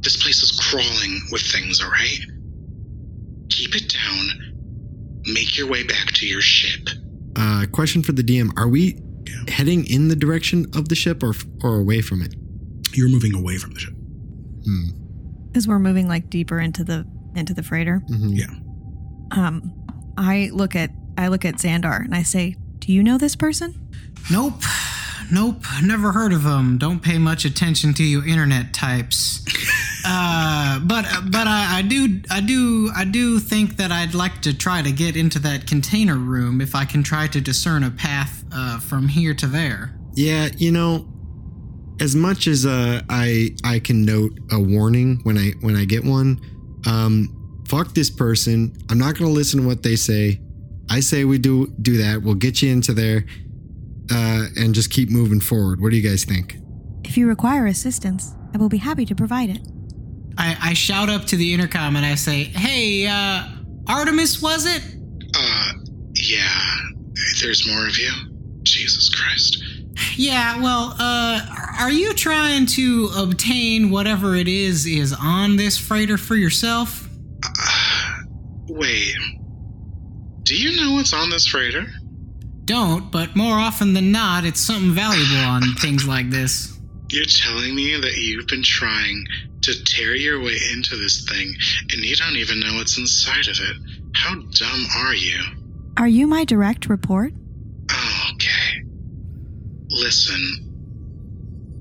this place is crawling with things, all right? Keep it down. Make your way back to your ship. Question for the DM. Are we heading in the direction of the ship or away from it? You're moving away from the ship. Because we're moving like deeper into the freighter. Mm-hmm. Yeah. I look at Xandar and I say, "Do you know this person?" Nope. Never heard of him. Don't pay much attention to you internet types. But I do think that I'd like to try to get into that container room if I can try to discern a path from here to there. Yeah, you know, as much as I can note a warning when I get one, fuck this person. I'm not gonna listen to what they say. I say we do that. We'll get you into there, and just keep moving forward. What do you guys think? If you require assistance, I will be happy to provide it. I shout up to the intercom and I say, "Hey, Artemis, was it?" Yeah. There's more of you? Jesus Christ. Yeah, well, are you trying to obtain whatever it is on this freighter for yourself? Wait. Do you know what's on this freighter? Don't, but more often than not, it's something valuable on things like this. You're telling me that you've been trying to tear your way into this thing, and you don't even know what's inside of it. How dumb are you? Are you my direct report? Oh, okay. Listen,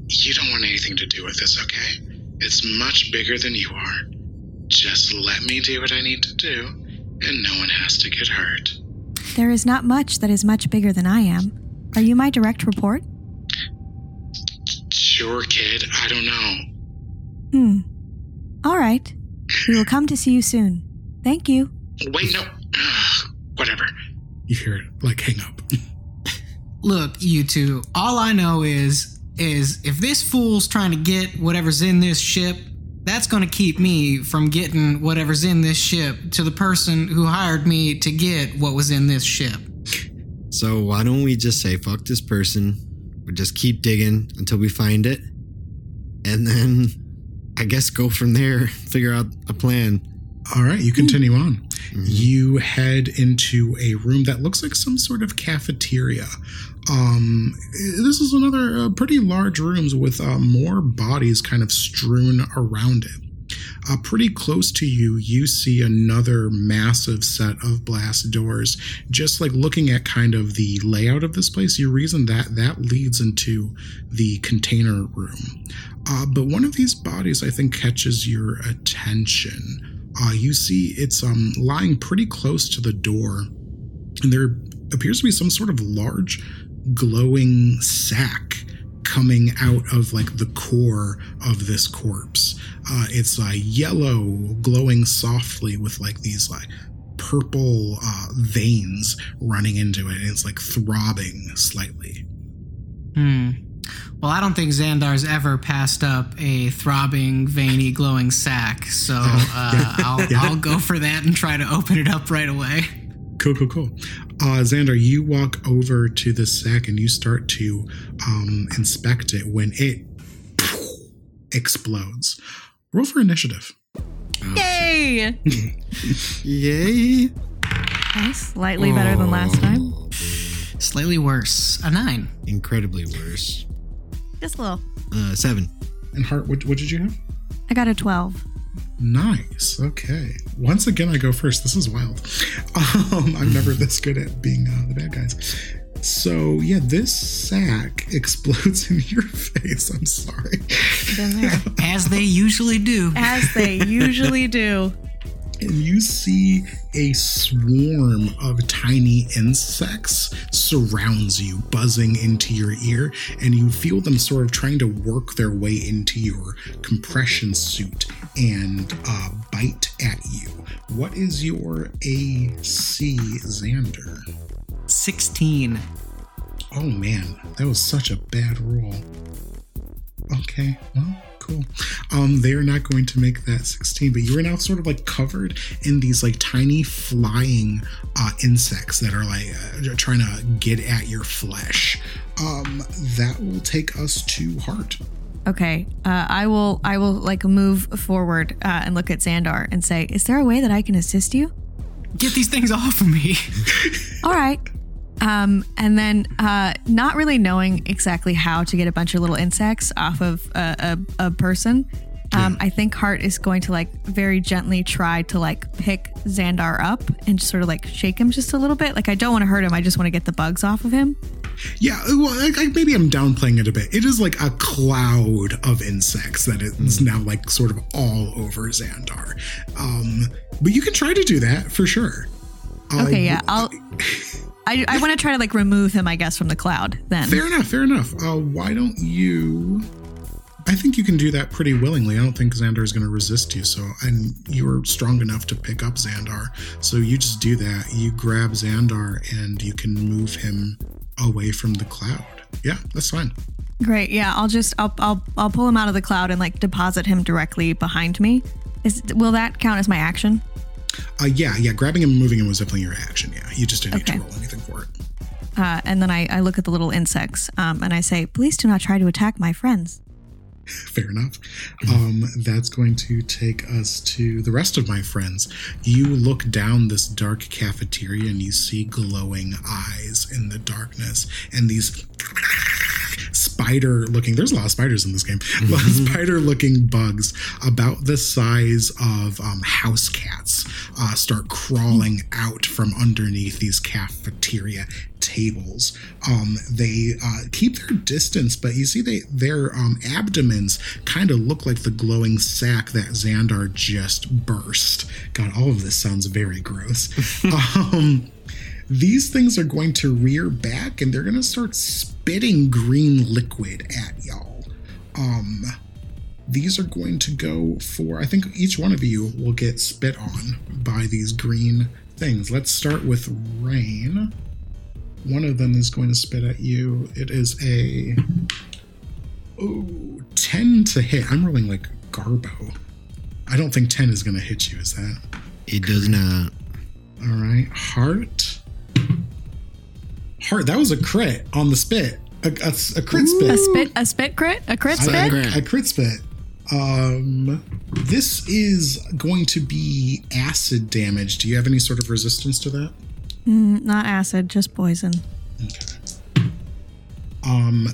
you don't want anything to do with this, okay? It's much bigger than you are. Just let me do what I need to do, and no one has to get hurt. There is not much that is much bigger than I am. Are you my direct report? Sure, kid. I don't know. All right. We will come to see you soon. Thank you. Wait, no. Whatever. You hear it. Like, hang up. Look, you two, all I know is if this fool's trying to get whatever's in this ship, that's going to keep me from getting whatever's in this ship to the person who hired me to get what was in this ship. So why don't we just say, fuck this person. We just keep digging until we find it. And then, I guess, go from there, figure out a plan. All right, you continue on. Mm-hmm. You head into a room that looks like some sort of cafeteria. This is another pretty large rooms with more bodies kind of strewn around it. Pretty close to you, you see another massive set of blast doors. Just like looking at kind of the layout of this place, you reason that leads into the container room. But one of these bodies, I think, catches your attention. You see it's lying pretty close to the door, and there appears to be some sort of large glowing sack coming out of like the core of this corpse. It's yellow, glowing softly with like these like purple veins running into it, and it's like throbbing slightly. Well, I don't think Xandar's ever passed up a throbbing, veiny, glowing sack, so I'll go for that and try to open it up right away. Cool. Xandar, you walk over to the sack and you start to inspect it when it explodes. Roll for initiative. Yay! Yay! That's slightly better than last time. Slightly worse. A 9. Incredibly worse. Just a little. 7. And Hart, what did you have? I got a 12. Nice. Okay. Once again, I go first. This is wild. I'm never this good at being the bad guys. So, yeah, this sack explodes in your face. I'm sorry. Been there. As they usually do. And you see a swarm of tiny insects surrounds you, buzzing into your ear, and you feel them sort of trying to work their way into your compression suit and bite at you. What is your AC, Xander? 16. Oh man, that was such a bad roll. Okay, well, cool. They are not going to make that 16, but you are now sort of like covered in these like tiny flying insects that are like trying to get at your flesh. That will take us to Hart. Okay, I will like move forward and look at Xandar and say, "Is there a way that I can assist you? Get these things off of me!" All right. And then not really knowing exactly how to get a bunch of little insects off of a person, I think Hart is going to like very gently try to like pick Xandar up and just sort of like shake him just a little bit. Like I don't want to hurt him. I just want to get the bugs off of him. Yeah, well, maybe I'm downplaying it a bit. It is like a cloud of insects that is now like sort of all over Xandar. But you can try to do that for sure. Okay, yeah. I want to try to like remove him, I guess, from the cloud then. Fair enough. Why don't you... I think you can do that pretty willingly. I don't think Xandar is going to resist you. So, and you are strong enough to pick up Xandar. So you just do that. You grab Xandar and you can move him away from the cloud. Yeah, that's fine. Great. Yeah, I'll pull him out of the cloud and like deposit him directly behind me. Will that count as my action? Yeah. Grabbing him and moving him was definitely your action. Yeah, you just didn't need to roll anything for it. And then I look at the little insects and I say, "Please do not try to attack my friends." Fair enough. That's going to take us to the rest of my friends. You look down this dark cafeteria and you see glowing eyes in the darkness and these spider-looking, there's a lot of spiders in this game, a lot of spider-looking bugs about the size of house cats start crawling out from underneath these cafeteria tables. They keep their distance, but you see their abdomens kind of look like the glowing sack that Xandar just burst. God, all of this sounds very gross. These things are going to rear back, and they're going to start spitting green liquid at y'all. These are going to go for, I think each one of you will get spit on by these green things. Let's start with Rain. One of them is going to spit at you. It is a 10 to hit. I'm rolling like Garbo. I don't think 10 is going to hit you, is that? It does not. All right. Hart, that was a crit on the spit. A crit spit. A crit spit. This is going to be acid damage. Do you have any sort of resistance to that? Not acid, just poison. Okay.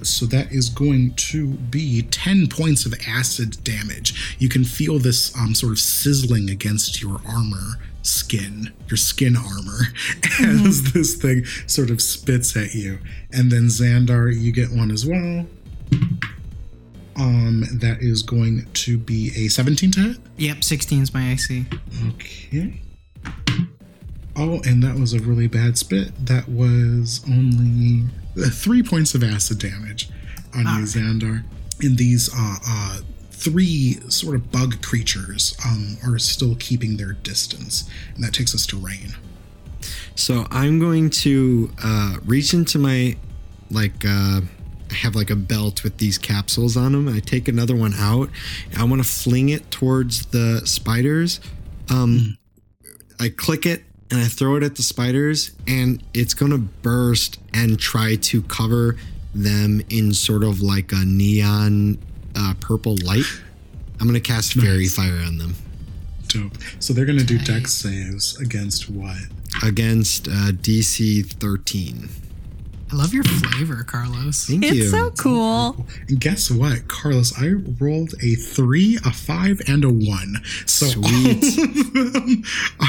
So that is going to be 10 points of acid damage. You can feel this sort of sizzling against your armor skin, your skin armor, as this thing sort of spits at you. And then Xandar, you get one as well. That is going to be a 17 to hit? Yep, 16 is my AC. Okay. Oh, and that was a really bad spit. That was only 3 points of acid damage on you, Xandar. And these three sort of bug creatures are still keeping their distance. And that takes us to Rain. So I'm going to reach into my, I have like a belt with these capsules on them. I take another one out. I want to fling it towards the spiders. I click it. And I throw it at the spiders, and it's going to burst and try to cover them in sort of like a neon purple light. I'm going to cast Fairy Fire on them. Dope. So they're going to do dex saves against what? Against DC 13. I love your flavor, Carlos. Thank you. It's so cool. And guess what, Carlos? I rolled a 3, a 5, and a 1. So sweet. All of them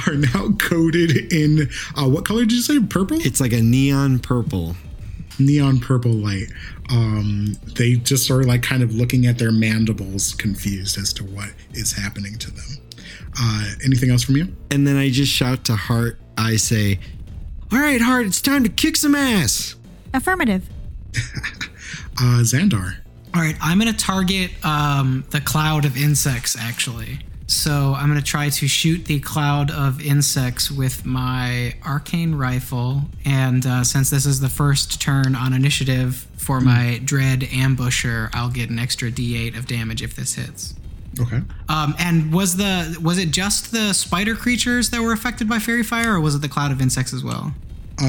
are now coated in, what color did you say? Purple? It's like a neon purple. Neon purple light. They just are like kind of looking at their mandibles confused as to what is happening to them. Anything else from you? And then I just shout to Hart. I say, all right, Hart, it's time to kick some ass. Affirmative. Xandar. All right, I'm going to target the cloud of insects, actually. So I'm going to try to shoot the cloud of insects with my arcane rifle. And since this is the first turn on initiative for my Dread Ambusher, I'll get an extra D8 of damage if this hits. Okay. And was it just the spider creatures that were affected by Fairy Fire, or was it the cloud of insects as well?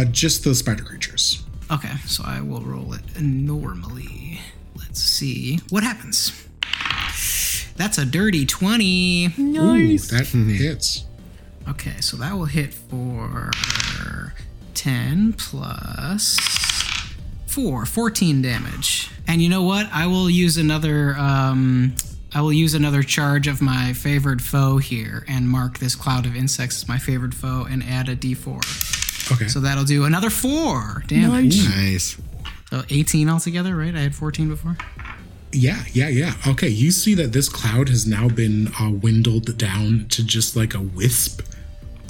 Just the spider creatures. Okay, so I will roll it normally. Let's see what happens. That's a dirty 20. Nice. Ooh, that hits. Okay, so that will hit for 10 plus 4, 14 damage. And you know what? I will use another... I will use another charge of my favored foe here and mark this cloud of insects as my favored foe and add a D4. Okay. So that'll do another 4 damage. Nice. So 18 altogether, right? I had 14 before. Yeah. Okay, you see that this cloud has now been dwindled down to just like a wisp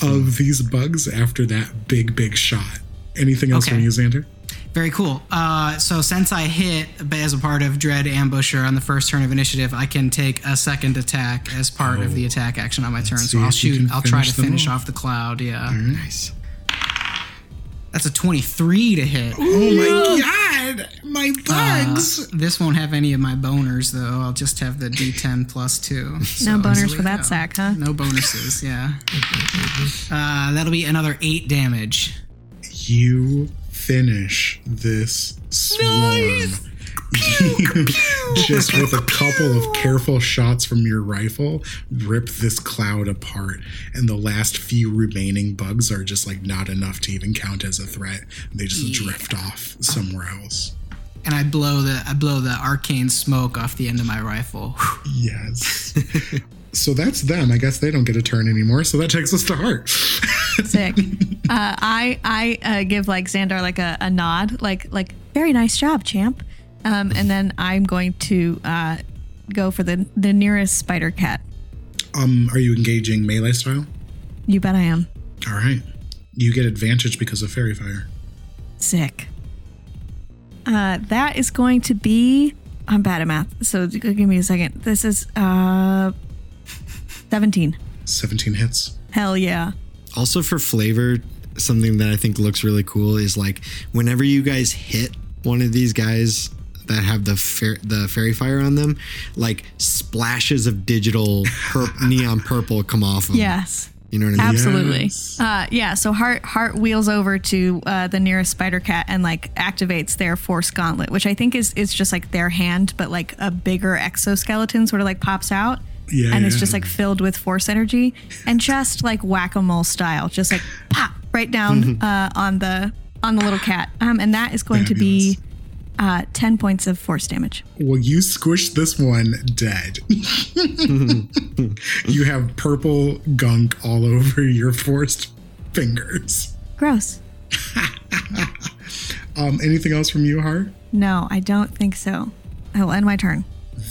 of these bugs after that big shot. Anything else from you, Xander? Very cool. So since I hit as a part of Dread Ambusher on the first turn of initiative, I can take a second attack as part of the attack action on my turn. So I'll shoot. I'll try to finish off the cloud. Yeah. All right. Nice. That's a 23 to hit. Oh my God. My bugs. This won't have any of my boners, though. I'll just have the D10 plus 2. So no boners for that sack, huh? No bonuses. Yeah. That'll be another 8 damage. You finish this swarm. Nice. Just with a couple of careful shots from your rifle, rip this cloud apart, and the last few remaining bugs are just like not enough to even count as a threat. They just drift off somewhere else. and I blow the arcane smoke off the end of my rifle. Yes. So that's them. I guess they don't get a turn anymore. So that takes us to Hart. Sick. I give like Xandar like a nod, like very nice job, champ. And then I'm going to go for the nearest spider cat. Are you engaging melee style? You bet I am. All right. You get advantage because of Fairy Fire. Sick. That is going to be... I'm bad at math, so give me a second. This is 17. 17 hits. Hell yeah. Also for flavor, something that I think looks really cool is like whenever you guys hit one of these guys that have the Fairy Fire on them, like splashes of digital neon purple come off of them. Yes. You know what I mean? Absolutely. Yes. Yeah. So Hart wheels over to the nearest spider cat and like activates their force gauntlet, which I think is just like their hand, but like a bigger exoskeleton sort of like pops out. Yeah, and it's just like filled with force energy and just like whack-a-mole style, just like pop right down on the little cat. And that is going to be 10 points of force damage. Well, you squish this one dead. You have purple gunk all over your forced fingers. Gross. Anything else from you, Hart? No, I don't think so. I will end my turn.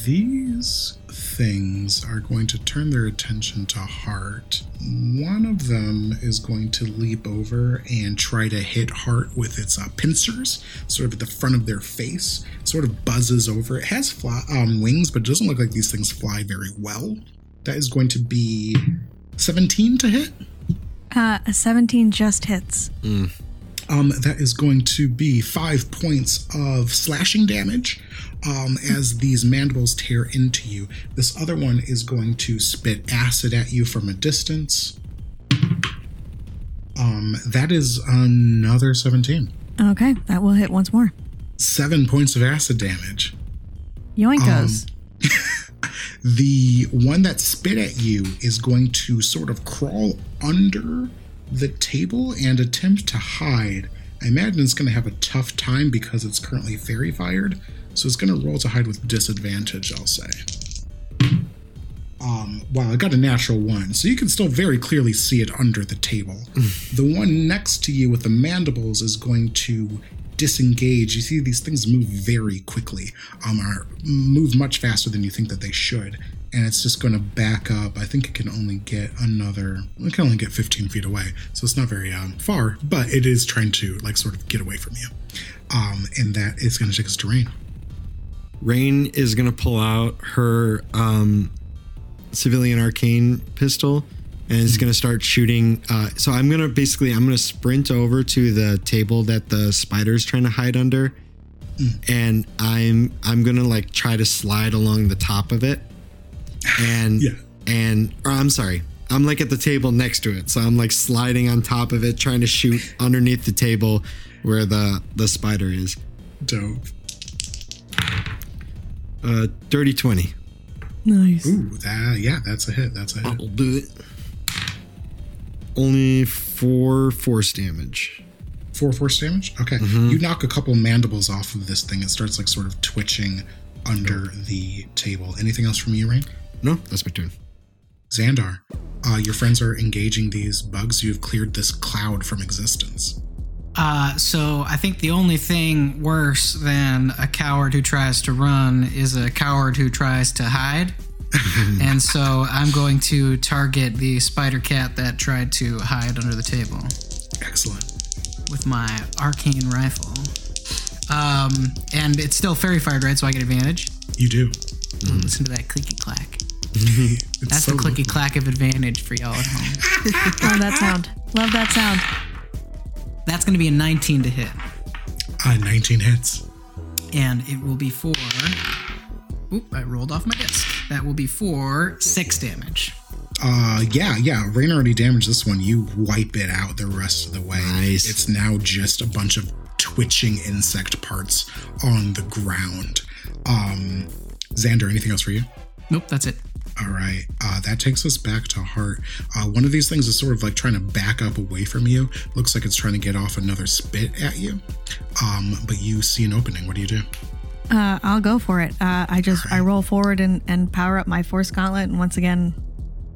These things are going to turn their attention to Hart. One of them is going to leap over and try to hit Hart with its pincers, sort of at the front of their face, sort of buzzes over. It has wings, but it doesn't look like these things fly very well. That is going to be 17 to hit. A 17 just hits. Mm. That is going to be 5 points of slashing damage as these mandibles tear into you. This other one is going to spit acid at you from a distance. That is another 17. Okay, that will hit once more. 7 points of acid damage. Yoinkos. The one that spit at you is going to sort of crawl under the table and attempt to hide. I imagine it's going to have a tough time because it's currently fairy fired, so it's going to roll to hide with disadvantage, I'll say. Wow, I got a natural one, so you can still very clearly see it under the table. The one next to you with the mandibles is going to disengage. You see these things move very quickly, move much faster than you think that they should. And it's just going to back up. I think it can only get get 15 feet away. So it's not very far, but it is trying to like sort of get away from you. And that is going to take us to Rain. Rain is going to pull out her civilian arcane pistol and is going to start shooting. So I'm going to sprint over to the table that the spider's trying to hide under. Mm. And I'm going to like try to slide along the top of it. And I'm like at the table next to it, so I'm like sliding on top of it, trying to shoot underneath the table where the spider is. Dope. Dirty 20. Nice. Ooh, that's a hit. That's a hit. I'll do it. Only 4 force damage. 4 force damage? Okay. Mm-hmm. You knock a couple mandibles off of this thing. It starts like sort of twitching under the table. Anything else from you, Rain? No, that's my turn. Xandar, your friends are engaging these bugs. You've cleared this cloud from existence. So I think the only thing worse than a coward who tries to run is a coward who tries to hide. And so I'm going to target the spider cat that tried to hide under the table. Excellent. With my arcane rifle. And it's still fairy fired, right? So I get advantage. You do. Listen to that clicky clack. That's so the clicky clack of advantage for y'all at home. Love that sound. Love that sound. That's going to be a 19 to hit. 19 hits. And it will be 4. Oop, I rolled off my disc. That will be 6 damage. Rain already damaged this one. You wipe it out the rest of the way. Nice. It's now just a bunch of twitching insect parts on the ground. Xandar, anything else for you? Nope, that's it. All right. That takes us back to Hart. One of these things is sort of like trying to back up away from you. Looks like it's trying to get off another spit at you. But you see an opening. What do you do? I'll go for it. I roll forward and power up my Force Gauntlet. And once again,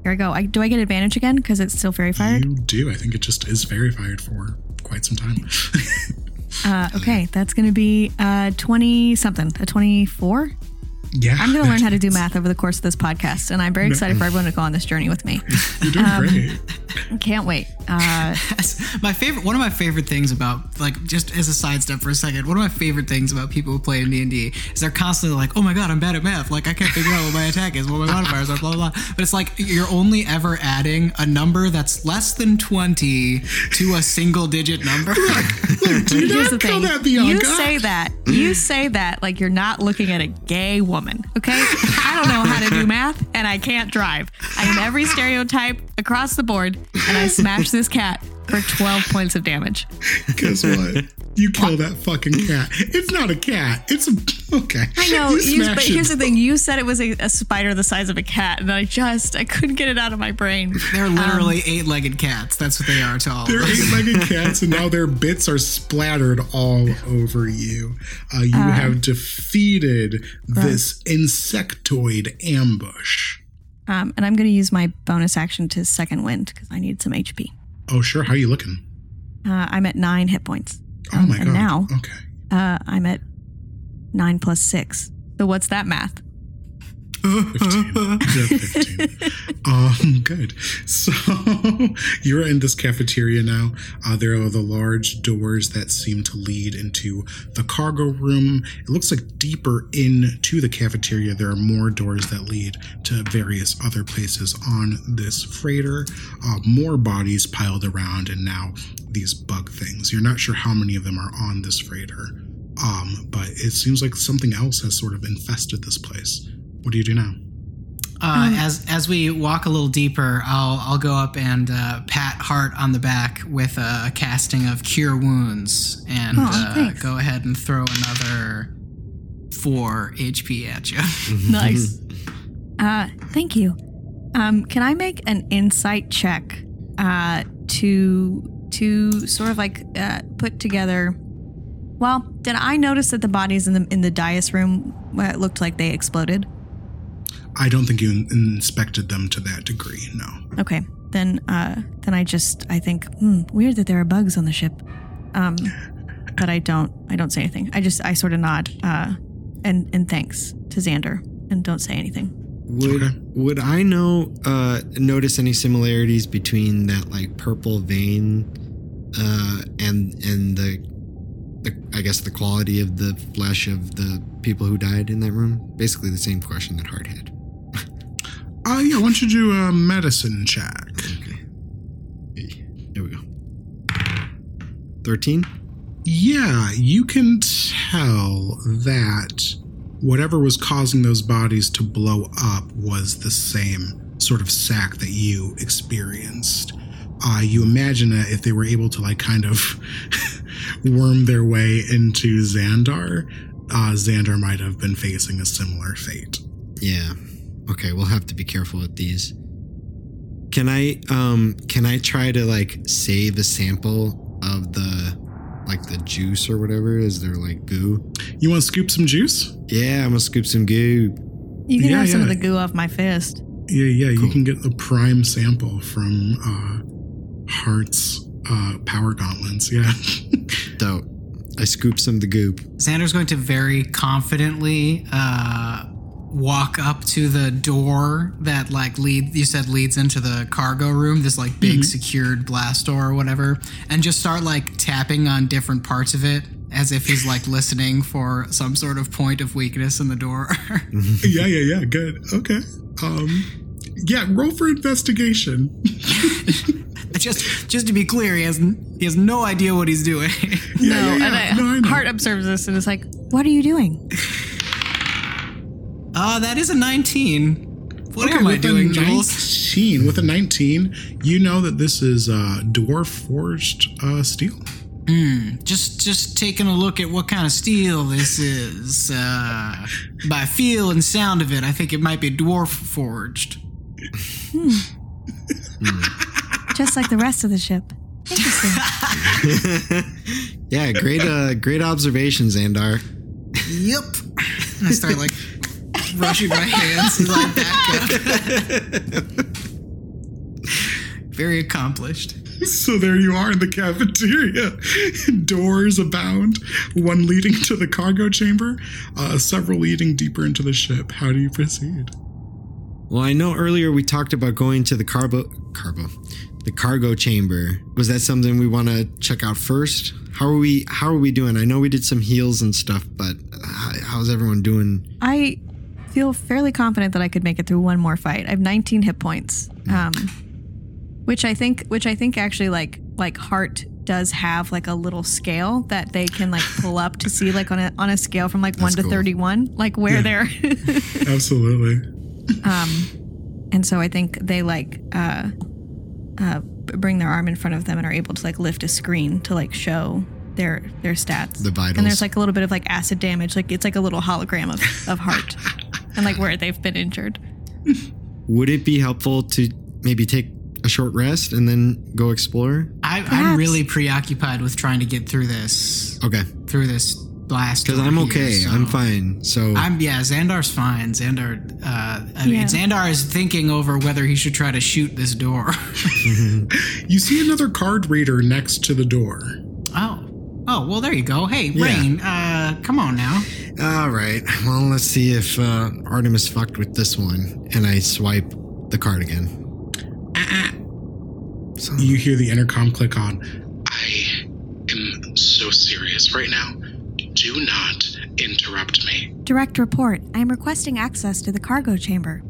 here I go. Do I get advantage again? Because it's still Fairy Fired? You do. I think it just is Fairy Fired for quite some time. Okay. That's going to be 20 something, a 24. Yeah, I'm going to learn how to do math over the course of this podcast, and I'm very excited for everyone to go on this journey with me. You're doing great. Can't wait. One of my favorite things about, like, just as a sidestep for a second, one of my favorite things about people who play in D&D is they're constantly like, oh my God, I'm bad at math. Like, I can't figure out what my attack is, what my modifiers are, blah, blah, blah. But it's like you're only ever adding a number that's less than 20 to a single digit number. Look, do not call that Bianca. You say that like you're not looking at a gay woman. Okay, I don't know how to do math, and I can't drive. I am every stereotype across the board, and I smash this cat for 12 points of damage. Guess what? You kill that fucking cat. It's not a cat. It's a... Okay. I know, but here's the thing. You said it was a spider the size of a cat, and I couldn't get it out of my brain. They're literally eight-legged cats. That's what they are to all. They're eight-legged cats, and now their bits are splattered all over you. You have defeated this insectoid ambush. And I'm going to use my bonus action to second wind, because I need some HP. Oh, sure. How are you looking? I'm at 9 hit points. Oh my God. And now, I'm at 9 plus 6. So what's that math? 15. Yeah, 15. Good. So you're in this cafeteria now. There are the large doors that seem to lead into the cargo room. It looks like deeper into the cafeteria, there are more doors that lead to various other places on this freighter. More bodies piled around, and now these bug things. You're not sure how many of them are on this freighter, but it seems like something else has sort of infested this place. What do you do now? As we walk a little deeper, I'll go up and pat Hart on the back with a casting of Cure Wounds and go ahead and throw another 4 HP at you. Nice. Thank you. Can I make an insight check to sort of like put together? Well, did I notice that the bodies in the dais room looked like they exploded? I don't think you inspected them to that degree, no. Okay, then I think weird that there are bugs on the ship, but I don't say anything. I sort of nod and thanks to Xander and don't say anything. Would I notice any similarities between that like purple vein and the I guess the quality of the flesh of the people who died in that room? Basically the same question that Hart had. Yeah, why don't you do a medicine check? Okay. There we go. 13? Yeah, you can tell that whatever was causing those bodies to blow up was the same sort of sack that you experienced. You imagine that if they were able to like kind of worm their way into Xandar, Xandar might have been facing a similar fate. Yeah. Okay, we'll have to be careful with these. Can I try to like save a sample of the juice or whatever? Is there like goo? You want to scoop some juice? Yeah, I'm gonna scoop some goo. You can have some of the goo off my fist. Yeah, cool. You can get a prime sample from Hart's power gauntlets. Yeah. Dope. I scoop some of the goo. Xander's going to very confidently walk up to the door that like leads into the cargo room, this like big secured blast door or whatever, and just start like tapping on different parts of it as if he's like listening for some sort of point of weakness in the door. Yeah. Good. Okay. Roll for investigation. Just to be clear, he has no idea what he's doing. And Hart observes this and is like, "What are you doing?" That is a 19. What am I doing, Jules? With a 19, you know that this is dwarf forged steel. Just taking a look at what kind of steel this is. By feel and sound of it, I think it might be dwarf forged. Just like the rest of the ship. Interesting. Yeah, great observations, Xandar. Yep. I start like brushing my hands and like back up. Very accomplished. So there you are in the cafeteria. Doors abound, one leading to the cargo chamber, several leading deeper into the ship. How do you proceed? Well, I know earlier we talked about going to the cargo chamber. Was that something we want to check out first? How are we doing? I know we did some heals and stuff, but how's everyone doing? I feel fairly confident that I could make it through one more fight. I have 19 hit points. Which I think actually like Hart does have like a little scale that they can like pull up to see like on a scale from like 1 to 31, like where they're absolutely. And so I think they like bring their arm in front of them and are able to like lift a screen to like show their stats, the vitals, and there's like a little bit of like acid damage, like it's like a little hologram of Hart and like where they've been injured. Would it be helpful to maybe take a short rest and then go explore? I'm really preoccupied with trying to get through this. Okay. Through this blast. Because I'm okay. Here, so. I'm fine. So Xandar's fine. Xandar. Xandar is thinking over whether he should try to shoot this door. Mm-hmm. You see another card reader next to the door. Oh. Well, there you go. Hey, Rain. Come on now. All right. Well, let's see if Artemis fucked with this one, and I swipe the card again. You hear the intercom click on. I am so serious right now. Do not interrupt me. Direct report. I am requesting access to the cargo chamber.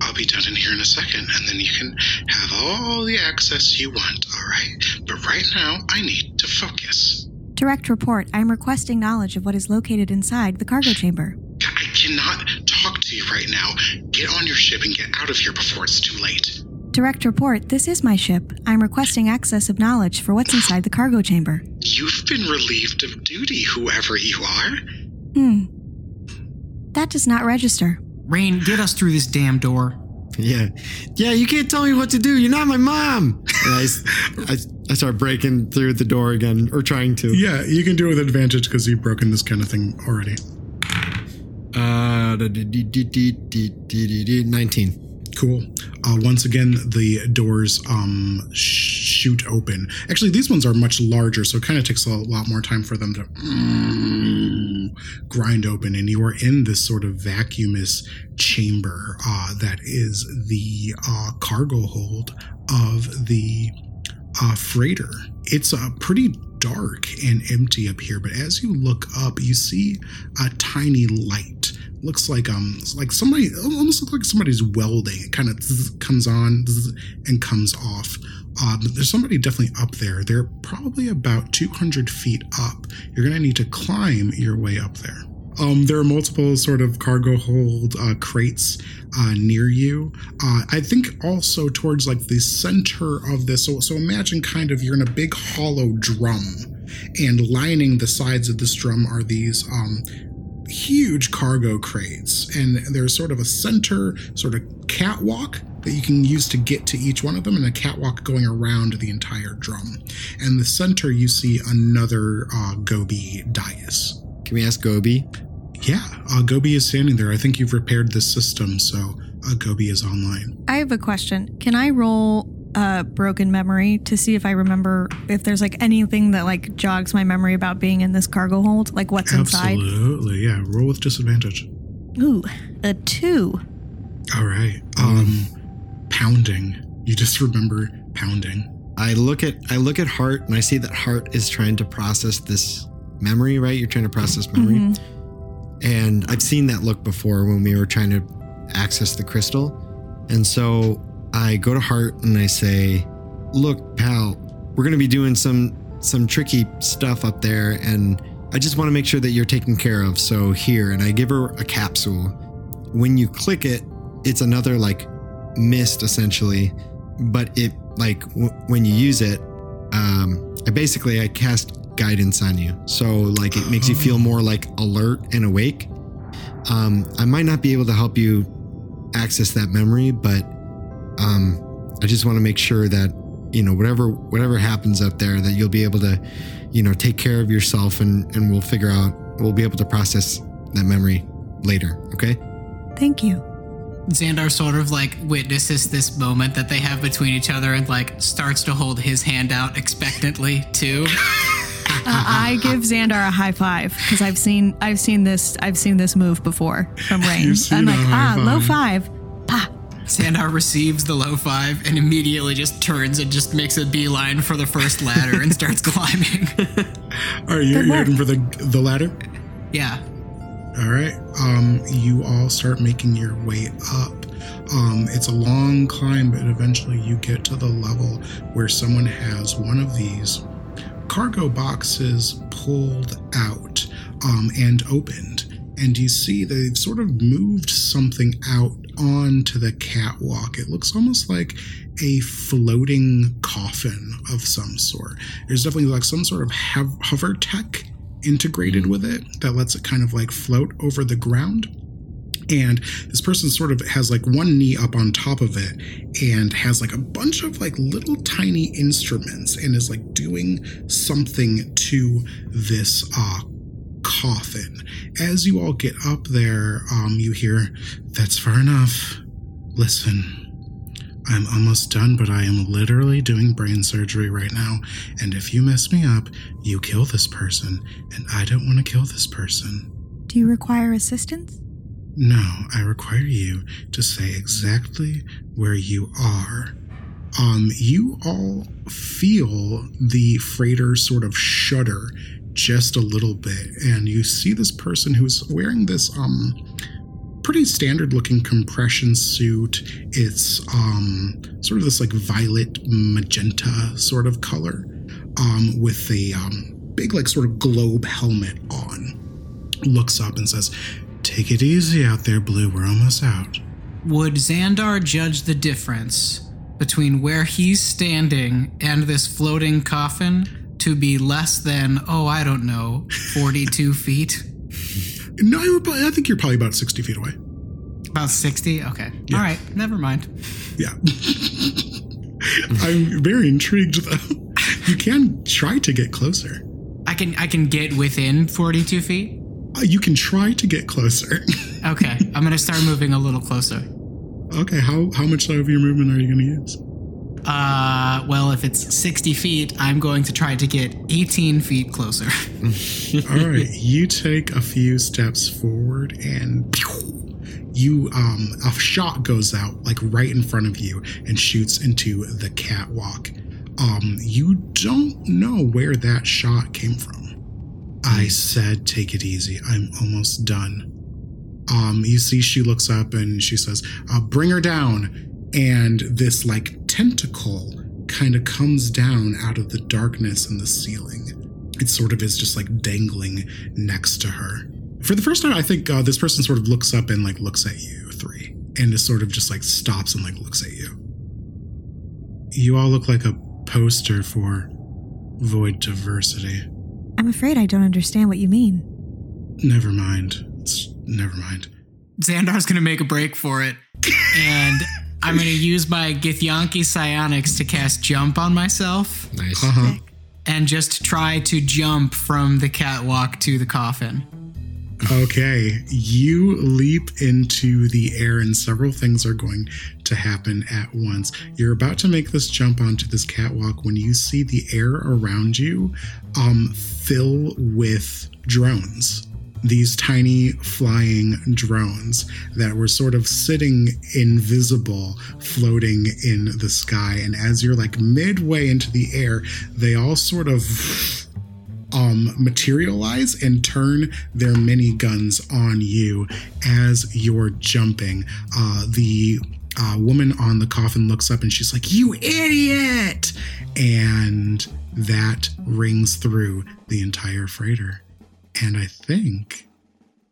I'll be done in here in a second, and then you can have all the access you want, all right? But right now, I need to focus. Direct report. I am requesting knowledge of what is located inside the cargo chamber. I cannot talk to you right now. Get on your ship and get out of here before it's too late. Direct report, this is my ship. I'm requesting access of knowledge for what's inside the cargo chamber. You've been relieved of duty, whoever you are. That does not register. Rain, get us through this damn door. Yeah, you can't tell me what to do. You're not my mom. I start breaking through the door again, or trying to. Yeah, you can do it with advantage because you've broken this kind of thing already. 19. Cool. Once again, the doors shoot open. Actually, these ones are much larger, so it kind of takes a lot more time for them to grind open. And you are in this sort of vacuumous chamber that is the cargo hold of the freighter. It's a pretty dark and empty up here, but as you look up, you see a tiny light. Looks like somebody, almost looks like somebody's welding. It kind of comes on and comes off. There's somebody definitely up there. They're probably about 200 feet up. You're going to need to climb your way up there. There are multiple sort of cargo hold crates near you. I think also towards like the center of this. So imagine kind of you're in a big hollow drum, and lining the sides of this drum are these huge cargo crates. And there's sort of a center sort of catwalk that you can use to get to each one of them, and a catwalk going around the entire drum. And the center, you see another Gob-E dais. Can we ask Gob-E? Yeah, Gob-E is standing there. I think you've repaired the system, so Gob-E is online. I have a question. Can I roll broken memory to see if I remember, if there's like anything that like jogs my memory about being in this cargo hold? Like what's inside? Absolutely, yeah. Roll with disadvantage. Ooh, a 2. All right. Pounding. You just remember pounding. I look at Hart, and I see that Hart is trying to process this memory, right? You're trying to process memory. Mm-hmm. And I've seen that look before when we were trying to access the crystal. And so I go to Hart and I say, look, pal, we're going to be doing some tricky stuff up there, and I just want to make sure that you're taken care of. So here, and I give her a capsule. When you click it, it's another like mist essentially, but it like when you use it, I basically I cast guidance on you. So like it makes you feel more like alert and awake. I might not be able to help you access that memory, but I just want to make sure that, you know, whatever happens up there, that you'll be able to, you know, take care of yourself, and we'll figure out, we'll be able to process that memory later. Okay. Thank you. Xandar sort of like witnesses this moment that they have between each other and like starts to hold his hand out expectantly too. I give Xandar a high five because I've seen this move before from Rain. I'm like, low five. Pa. Xandar receives the low five and immediately just turns and just makes a beeline for the first ladder and starts climbing. Are you heading for the ladder? Yeah. All right. You all start making your way up. It's a long climb, but eventually you get to the level where someone has one of these cargo boxes pulled out and opened. And you see they've sort of moved something out onto the catwalk. It looks almost like a floating coffin of some sort. There's definitely like some sort of hover tech integrated with it that lets it kind of like float over the ground, and this person sort of has like one knee up on top of it and has like a bunch of like little tiny instruments and is like doing something to this coffin. As you all get up there, you hear, "That's far enough. Listen, I'm almost done, but I am literally doing brain surgery right now, and if you mess me up, you kill this person, and I don't want to kill this person." Do you require assistance? No, I require you to say exactly where you are. You all feel the freighter sort of shudder just a little bit, and you see this person who's wearing this, pretty standard looking compression suit. It's sort of this like violet magenta sort of color with a big like sort of globe helmet on. Looks up and says, "Take it easy out there, Blue. We're almost out." Would Xandar judge the difference between where he's standing and this floating coffin to be less than, 42 feet? No, I think you're probably about 60 feet away. About 60? Okay. Yeah. All right. Never mind. Yeah. I'm very intrigued, though. You can try to get closer. I can get within 42 feet? You can try to get closer. Okay. I'm going to start moving a little closer. Okay. How much of your movement are you going to use? Well, if it's 60 feet, I'm going to try to get 18 feet closer. All right. You take a few steps forward and you, a shot goes out like right in front of you and shoots into the catwalk. You don't know where that shot came from. I said, "Take it easy. I'm almost done." You see, she looks up and she says, "Bring her down." And this like tentacle kind of comes down out of the darkness in the ceiling. It sort of is just like dangling next to her. For the first time, I think this person sort of looks up and like looks at you three and just sort of just like stops and like looks at you. "You all look like a poster for void diversity." "I'm afraid I don't understand what you mean." "Never mind. Never mind." Xandar's going to make a break for it. And I'm going to use my Githyanki psionics to cast jump on myself. Nice. Uh-huh. And just try to jump from the catwalk to the coffin. Okay. You leap into the air and several things are going to happen at once. You're about to make this jump onto this catwalk when you see the air around you fill with drones. These tiny flying drones that were sort of sitting invisible, floating in the sky. And as you're like midway into the air, they all sort of materialize and turn their mini guns on you as you're jumping. The woman on the coffin looks up and she's like, "You idiot!" And that rings through the entire freighter. And I think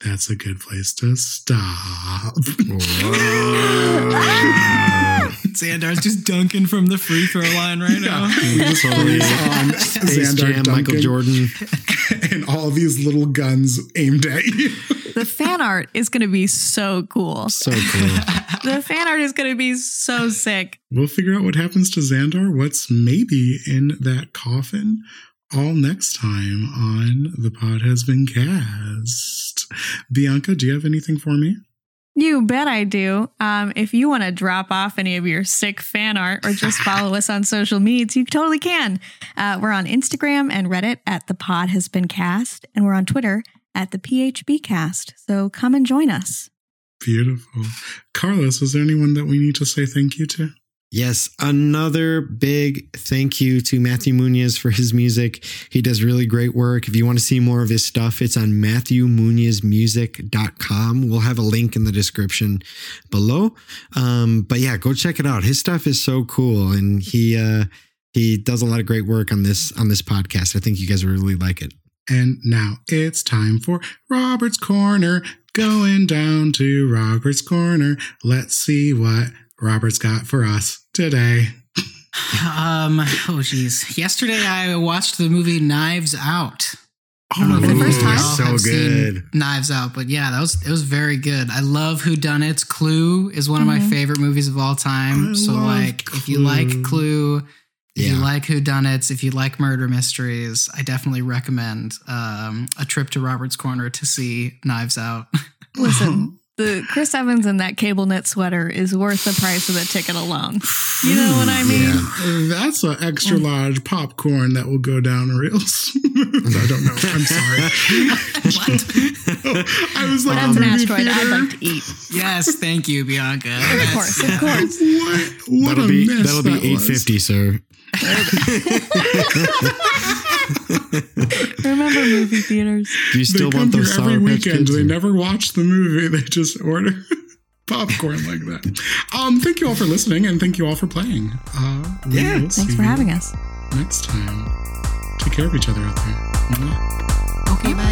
that's a good place to stop. Xandar's just dunking from the free throw line right now. He's on Space Jam, Duncan, Michael Jordan. And all these little guns aimed at you. The fan art is going to be so cool. So cool. The fan art is going to be so sick. We'll figure out what happens to Xandar, what's maybe in that coffin, all next time on The Pod Has Been Cast. Bianca, do you have anything for me? You bet I do. If you want to drop off any of your sick fan art or just follow us on social medias, you totally can. We're on Instagram and Reddit at The Pod Has Been Cast, and we're on Twitter at ThePHBCast. So come and join us. Beautiful. Carlos, is there anyone that we need to say thank you to? Yes, another big thank you to Matthew Muñiz for his music. He does really great work. If you want to see more of his stuff, it's on matthewmunizmusic.com. We'll have a link in the description below. But yeah, go check it out. His stuff is so cool, and he does a lot of great work on this podcast. I think you guys will really like it. And now it's time for Robert's Corner. Going down to Robert's Corner. Let's see what Robert's got for us today. Oh geez. Yesterday I watched the movie Knives Out. Oh, the first time so good. Knives Out, but yeah, it was very good. I love whodunits. Clue is one of my favorite movies of all time. Clue. If you like Clue, if you like whodunits, if you like murder mysteries, I definitely recommend a trip to Robert's Corner to see Knives Out. Listen. The Chris Evans in that cable knit sweater is worth the price of the ticket alone. You know what I mean? Yeah. That's an extra large popcorn that will go down real smooth. I don't know. I'm sorry. What? I was like, that's an asteroid I'd like to eat. Yes, thank you, Bianca. Of course, of course. What that'll a be, mess that'll that be $8.50, sir. Remember movie theaters. Do you still want those sour patch kids? They never watch the movie. They just order popcorn like that. Thank you all for listening, and thank you all for playing. Thanks for having us. Next time, take care of each other out there. Okay, bye.